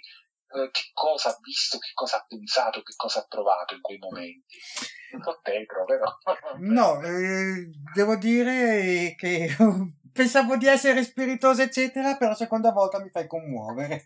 che cosa ha visto, che cosa ha pensato, che cosa ha provato in quei momenti. Un po' tetro, però. No, devo dire che... pensavo di essere spiritosa, eccetera, però la seconda volta mi fai commuovere.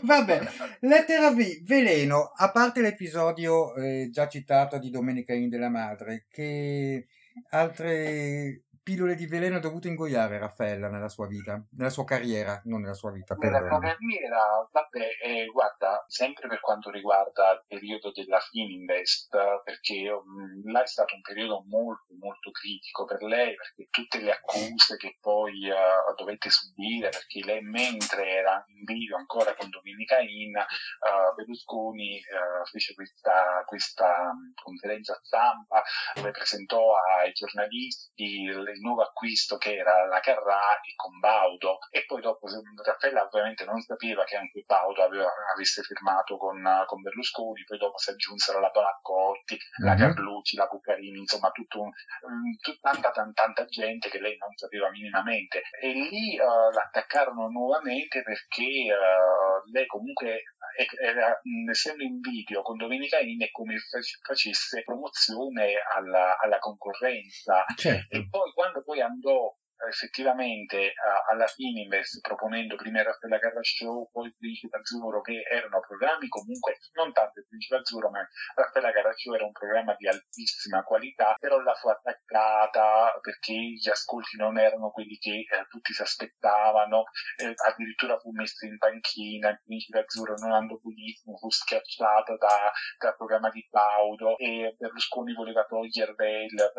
Vabbè, lettera V, veleno. A parte l'episodio già citato di Domenica In della madre, che altre pillole di veleno ha dovuto ingoiare Raffaella nella sua vita, nella sua carriera, non nella sua vita. Guarda, sempre per quanto riguarda il periodo della Fininvest, perché là è stato un periodo molto, molto critico per lei, perché tutte le accuse che poi dovette subire, perché lei mentre era in vivo ancora con Domenica In, Berlusconi fece questa conferenza stampa dove presentò ai giornalisti il nuovo acquisto che era la Carrà e con Baudo, e poi dopo Raffaella ovviamente non sapeva che anche Baudo avesse firmato con Berlusconi, poi dopo si aggiunsero la Palaccotti, la Carlucci, la Cuccarini, insomma tanta gente che lei non sapeva minimamente, e lì l'attaccarono nuovamente perché lei comunque era, essendo in video con Domenica In, è come facesse promozione alla concorrenza, certo. E poi quando poi andò effettivamente alla Fininvest, proponendo prima Raffaella Carrà show, poi Principe Azzurro, che erano programmi comunque non tanto il Principe Azzurro, ma Raffaella Carrà show era un programma di altissima qualità, però la fu attaccata perché gli ascolti non erano quelli che tutti si aspettavano, addirittura fu messa in panchina, il Principe Azzurro non andò benissimo, fu schiacciato dal programma di Baudo, e Berlusconi voleva toglierle il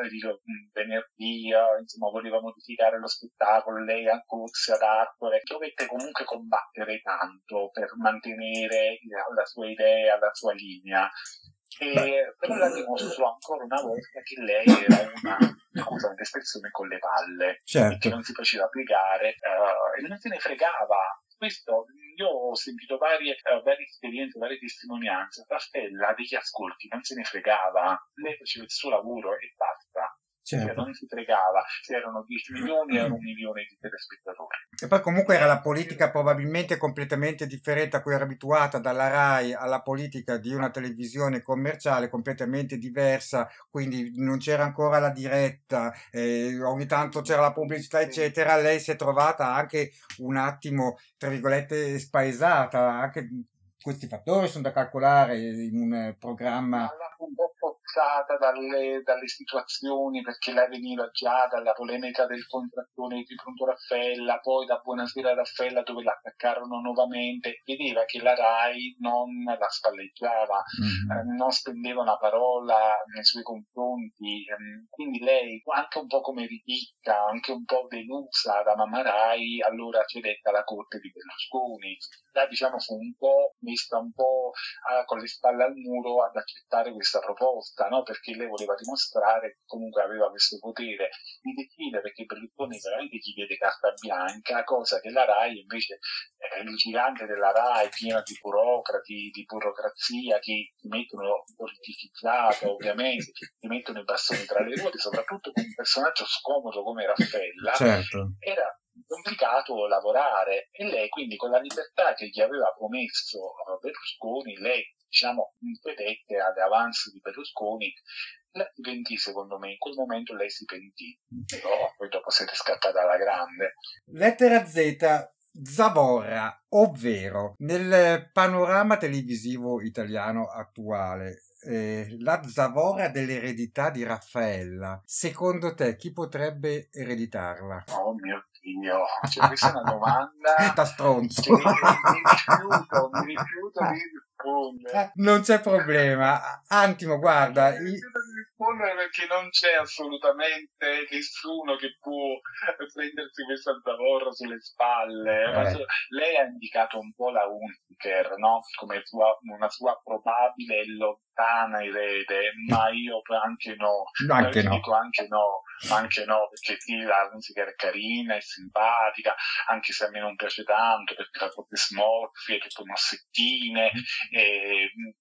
venerdì, insomma voleva modificare lo spettacolo, lei accorse ad Arcore, dovette comunque combattere tanto per mantenere la sua idea, la sua linea, però la dimostrò ancora una volta che lei era una cosa, un'espressione con le palle, certo, che non si faceva piegare e non se ne fregava. Questo, io ho sentito varie esperienze, varie testimonianze. Raffaella degli ascolti non se ne fregava, lei faceva il suo lavoro e basta. Certo. Non si fregava, se erano 10 milioni erano 1 milione di telespettatori. E poi comunque era la politica probabilmente completamente differente a cui era abituata dalla RAI, alla politica di una televisione commerciale completamente diversa, quindi non c'era ancora la diretta, ogni tanto c'era la pubblicità eccetera. Lei si è trovata anche un attimo, tra virgolette, spaesata, anche questi fattori sono da calcolare in un programma. Dalle situazioni, perché lei veniva già dalla polemica del contrattone di Pronto Raffaella, poi da Buonasera Raffaella dove l'attaccarono nuovamente, vedeva che la RAI non la spalleggiava, non spendeva una parola nei suoi confronti, quindi lei anche un po' come ridicca, anche un po' delusa da mamma RAI, allora cedette alla corte di Berlusconi. Là, diciamo, fu un po' messa un po' con le spalle al muro ad accettare questa proposta, no? Perché lei voleva dimostrare che comunque aveva questo potere di decidere, perché Berlusconi veramente gli diede carta bianca, cosa che la RAI invece è il gigante della RAI piena di burocrati, di burocrazia che ti mettono politicizzata, ovviamente ti mettono i bastoni tra le ruote, soprattutto con un personaggio scomodo come Raffaella. Certo. Era complicato lavorare, e lei quindi con la libertà che gli aveva promesso Berlusconi, lei diciamo impedette ad avanzo di Berlusconi, si pentì, secondo me in quel momento lei si pentì, però poi dopo siete scattata alla grande. Lettera Z, zavorra, ovvero nel panorama televisivo italiano attuale, la zavorra dell'eredità di Raffaella, secondo te chi potrebbe ereditarla? Oh mio Dio, cioè, questa è una domanda da stronzo, cioè, mi rifiuto di rispondere. Non c'è problema, Antimo, guarda, mi rifiuto di rispondere perché non c'è assolutamente nessuno che può prendersi questa zavorra sulle spalle. Lei ha indicato un po' la Hunziker, no? Come una sua probabile lontana erede, ma io anche no, dico anche no, perché sì, la Hunziker è carina, è simpatica, anche se a me non piace tanto perché ha proprio smorfie, tutte massettine,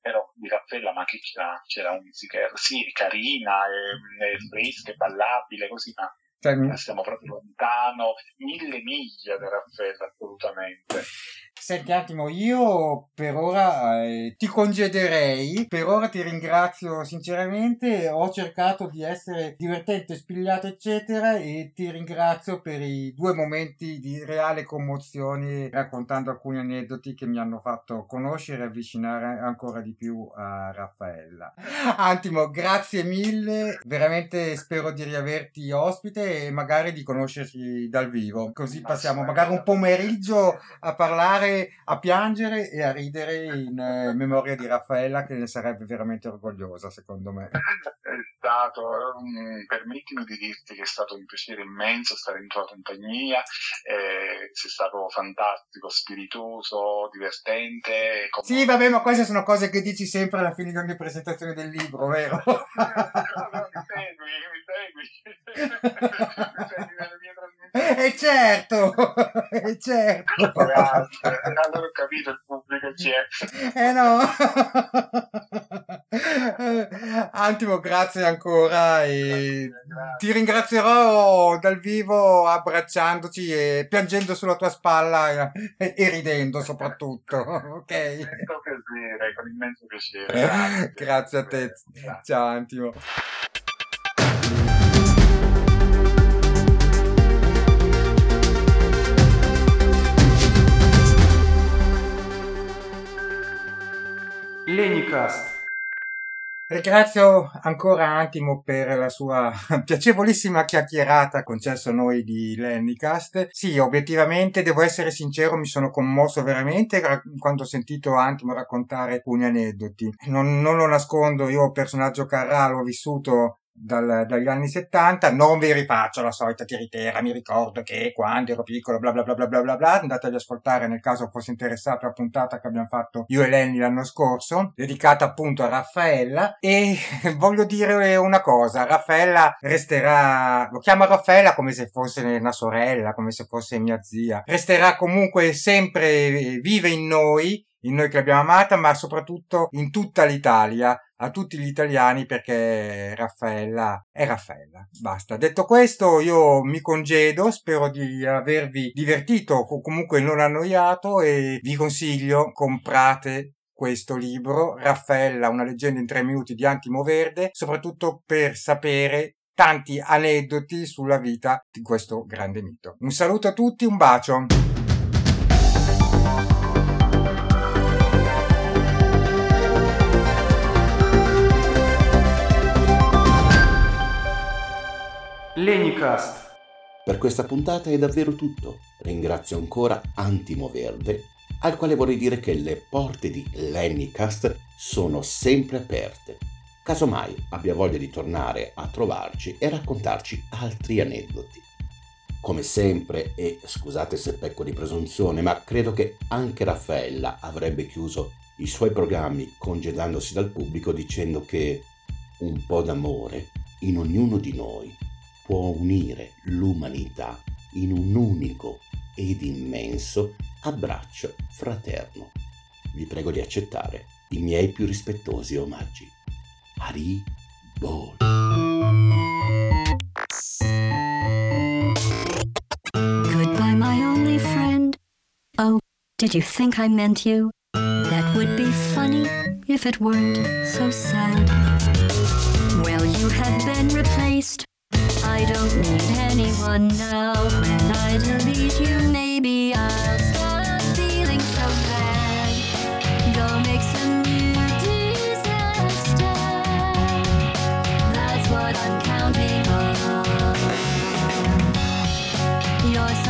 però di Raffaella, ma che c'era Hunziker, sì, è carina, è fresca, è ballabile, così, ma siamo proprio lontano, 1000 miglia da Raffaella, assolutamente. Senti Antimo, io per ora ti congederei, per ora ti ringrazio sinceramente, ho cercato di essere divertente, spigliato eccetera, e ti ringrazio per i 2 momenti di reale commozione, raccontando alcuni aneddoti che mi hanno fatto conoscere e avvicinare ancora di più a Raffaella. Antimo, grazie mille, veramente spero di riaverti ospite e magari di conoscerci dal vivo, così passiamo magari un pomeriggio a parlare, a piangere e a ridere in memoria di Raffaella, che ne sarebbe veramente orgogliosa, secondo me. Permettimi di dirti che è stato un piacere immenso stare in tua compagnia, sei stato fantastico, spiritoso, divertente. Sì, vabbè, ma queste sono cose che dici sempre alla fine di ogni presentazione del libro, vero? Mi segui nella mia trasmissione. È certo. Grazie, allora ho capito il pubblico chi è. No. Antimo, grazie ancora, e grazie. Ti ringrazierò dal vivo abbracciandoci e piangendo sulla tua spalla e ridendo soprattutto, ok? Con immenso piacere. Grazie a te, grazie. Ciao Antimo. Kast. Ringrazio ancora Antimo per la sua piacevolissima chiacchierata concessa a noi di Leni Kast. Sì, obiettivamente devo essere sincero, mi sono commosso veramente quando ho sentito Antimo raccontare alcuni aneddoti. Non lo nascondo, io il personaggio Carrà l'ho vissuto dagli anni 70, non vi rifaccio la solita tiritera, mi ricordo che quando ero piccolo bla bla bla bla bla bla, andate ad ascoltare nel caso fosse interessato la puntata che abbiamo fatto io e Leni l'anno scorso, dedicata appunto a Raffaella. E voglio dire una cosa, Raffaella resterà, lo chiamo Raffaella come se fosse una sorella, come se fosse mia zia, resterà comunque sempre vive in noi che l'abbiamo amata, ma soprattutto in tutta l'Italia, a tutti gli italiani, perché Raffaella è Raffaella. Basta. Detto questo, io mi congedo, spero di avervi divertito o comunque non annoiato, e vi consiglio, comprate questo libro, Raffaella, una leggenda in 3 minuti di Antimo Verde, soprattutto per sapere tanti aneddoti sulla vita di questo grande mito. Un saluto a tutti, un bacio. Leni Kast. Per questa puntata è davvero tutto. Ringrazio ancora Antimo Verde, al quale vorrei dire che le porte di Leni Kast sono sempre aperte. Casomai abbia voglia di tornare a trovarci e raccontarci altri aneddoti. Come sempre, e scusate se pecco di presunzione, ma credo che anche Raffaella avrebbe chiuso i suoi programmi congedandosi dal pubblico dicendo che un po' d'amore in ognuno di noi può unire l'umanità in un unico ed immenso abbraccio fraterno. Vi prego di accettare i miei più rispettosi omaggi. Ari Bol. Goodbye my only friend. Oh, did you think I meant you? That would be funny if it weren't so sad. Well, you have been replaced. I don't need anyone now. When I delete you, maybe I'll stop feeling so bad. Go make some new disaster. That's what I'm counting on. You're